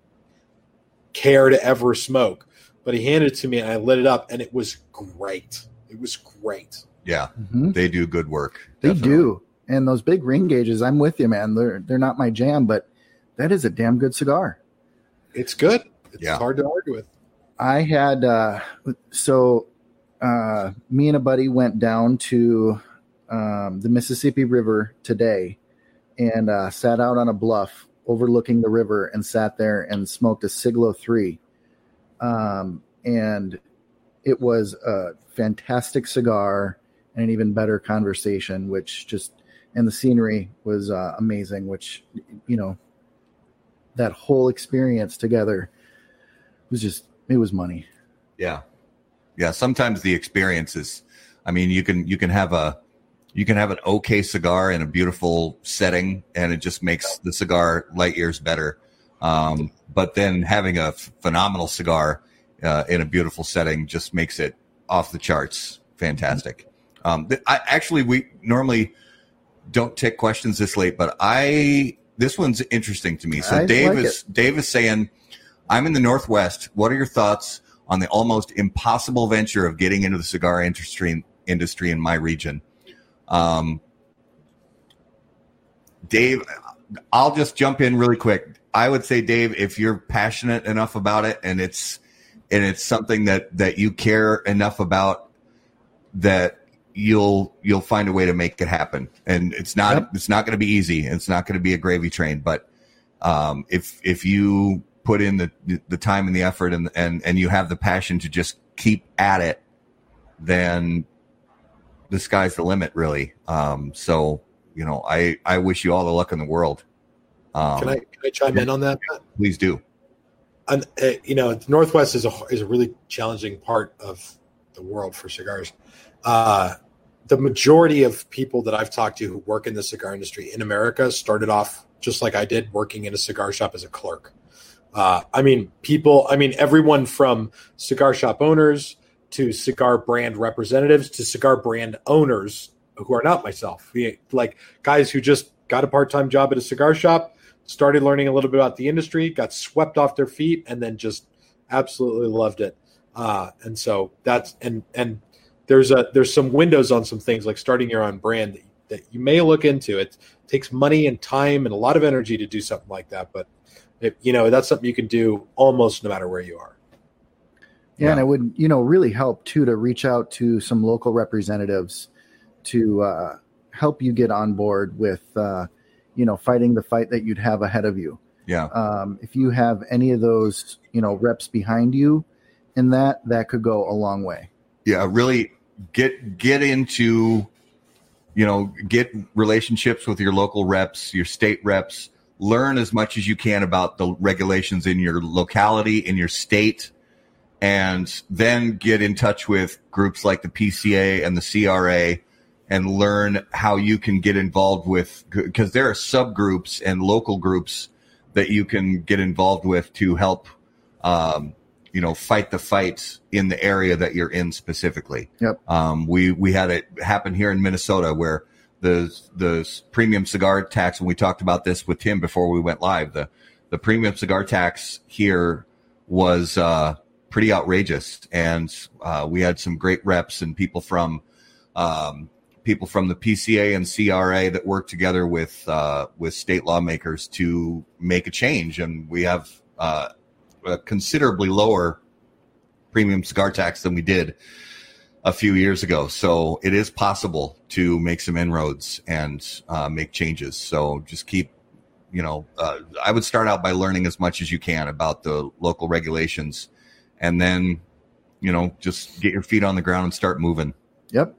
care to ever smoke. But he handed it to me and I lit it up and it was great. It was great. Yeah, mm-hmm. They do good work. They definitely do. And those big ring gauges, I'm with you, man. They're they're not my jam, but that is a damn good cigar. It's good. It's yeah. hard to argue with. I had uh, so. Uh, me and a buddy went down to um, the Mississippi River today and uh, sat out on a bluff overlooking the river and sat there and smoked a Siglo three. Um, and it was a fantastic cigar and an even better conversation, which just, and the scenery was uh, amazing, which, you know, that whole experience together was just, it was money. Yeah. Yeah, sometimes the experience is, I mean, you can you can have a you can have an okay cigar in a beautiful setting, and it just makes the cigar light years better. Um, but then having a f- phenomenal cigar uh, in a beautiful setting just makes it off the charts, fantastic. Um, th- I, actually, we normally don't take questions this late, but I this one's interesting to me. So I Dave like is it. Dave is saying, I'm in the Northwest. What are your thoughts on the almost impossible venture of getting into the cigar industry industry in my region? Um, Dave, I'll just jump in really quick. I would say, Dave, if you're passionate enough about it and it's and it's something that, that you care enough about, that you'll you'll find a way to make it happen. And it's not yep. it's not gonna be easy. It's not gonna be a gravy train, but um, if if you put in the the time and the effort and, and, and you have the passion to just keep at it, then the sky's the limit, really. Um, so, you know, I, I wish you all the luck in the world. Um, can I, can I chime yeah, in on that? Please do. And, uh, you know, the Northwest is a, is a really challenging part of the world for cigars. Uh, the majority of people that I've talked to who work in the cigar industry in America started off just like I did, working in a cigar shop as a clerk. Uh, I mean, people, I mean, everyone from cigar shop owners to cigar brand representatives to cigar brand owners who are not myself, like guys who just got a part-time job at a cigar shop, started learning a little bit about the industry, got swept off their feet, and then just absolutely loved it. Uh, and so that's, and, and there's a, there's some windows on some things like starting your own brand that, that you may look into. It takes money and time and a lot of energy to do something like that, but It, you know, that's something you can do almost no matter where you are. Yeah, yeah. And it would, you know, really help, too, to reach out to some local representatives to uh, help you get on board with, uh, you know, fighting the fight that you'd have ahead of you. Yeah. Um, if you have any of those, you know, reps behind you in that, that could go a long way. Yeah, really get get into, you know, get relationships with your local reps, your state reps, learn as much as you can about the regulations in your locality, in your state, and then get in touch with groups like the P C A and the C R A and learn how you can get involved with, because there are subgroups and local groups that you can get involved with to help, um, you know, fight the fights in the area that you're in specifically. Yep. Um, we, we had it happen here in Minnesota where the, the premium cigar tax, and we talked about this with Tim before we went live, the, the premium cigar tax here was uh, pretty outrageous. And uh, we had some great reps and people from, um, people from the P C A and C R A that work together with, uh, with state lawmakers to make a change. And we have, uh, a considerably lower premium cigar tax than we did a few years ago. So it is possible to make some inroads and uh, make changes. So just keep, you know, uh, I would start out by learning as much as you can about the local regulations, and then, you know, just get your feet on the ground and start moving. Yep.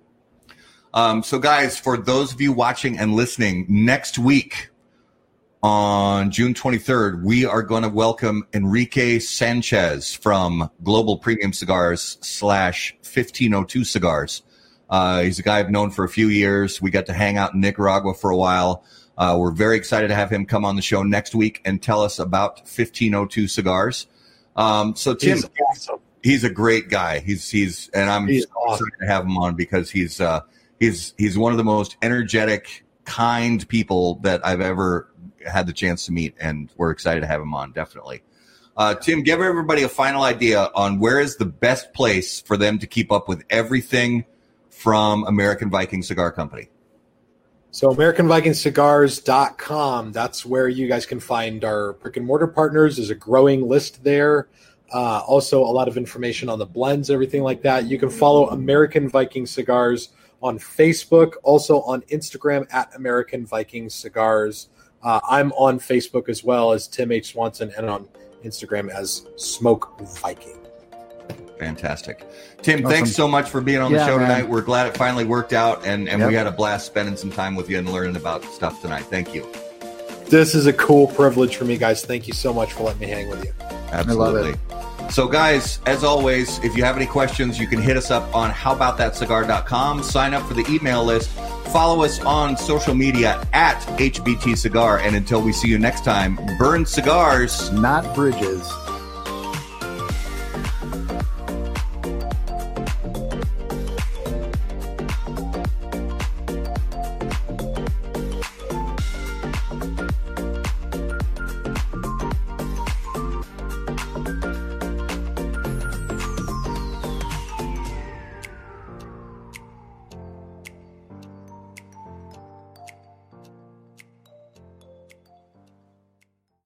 Um, so guys, for those of you watching and listening, next week, on June twenty-third, we are going to welcome Enrique Sanchez from Global Premium Cigars slash fifteen oh two Cigars. Uh, he's a guy I've known for a few years. We got to hang out in Nicaragua for a while. Uh, we're very excited to have him come on the show next week and tell us about fifteen oh two Cigars. Um, so Tim, he's awesome. He's a great guy. He's he's and I'm he's so awesome. excited to have him on because he's uh, he's he's one of the most energetic, kind people that I've ever had the chance to meet, and we're excited to have him on. Definitely. Uh, Tim, give everybody a final idea on where is the best place for them to keep up with everything from American Viking Cigar Company. So American Viking Cigars dot com, that's where you guys can find our brick and mortar partners. There's a growing list there. Uh, also a lot of information on the blends, everything like that. You can follow American Viking Cigars on Facebook, also on Instagram at American Viking Cigars. Uh, I'm on Facebook as well as Tim H. Swanson, and on Instagram as Smoke Viking. Fantastic. Tim, awesome. Thanks so much for being on yeah, the show man. tonight. We're glad it finally worked out, and, and yep. we had a blast spending some time with you and learning about stuff tonight. Thank you. This is a cool privilege for me, guys. Thank you so much for letting me hang with you. Absolutely. I love it. So, guys, as always, if you have any questions, you can hit us up on how about that cigar dot com. Sign up for the email list. Follow us on social media at H B T Cigar. And until we see you next time, burn cigars, not bridges.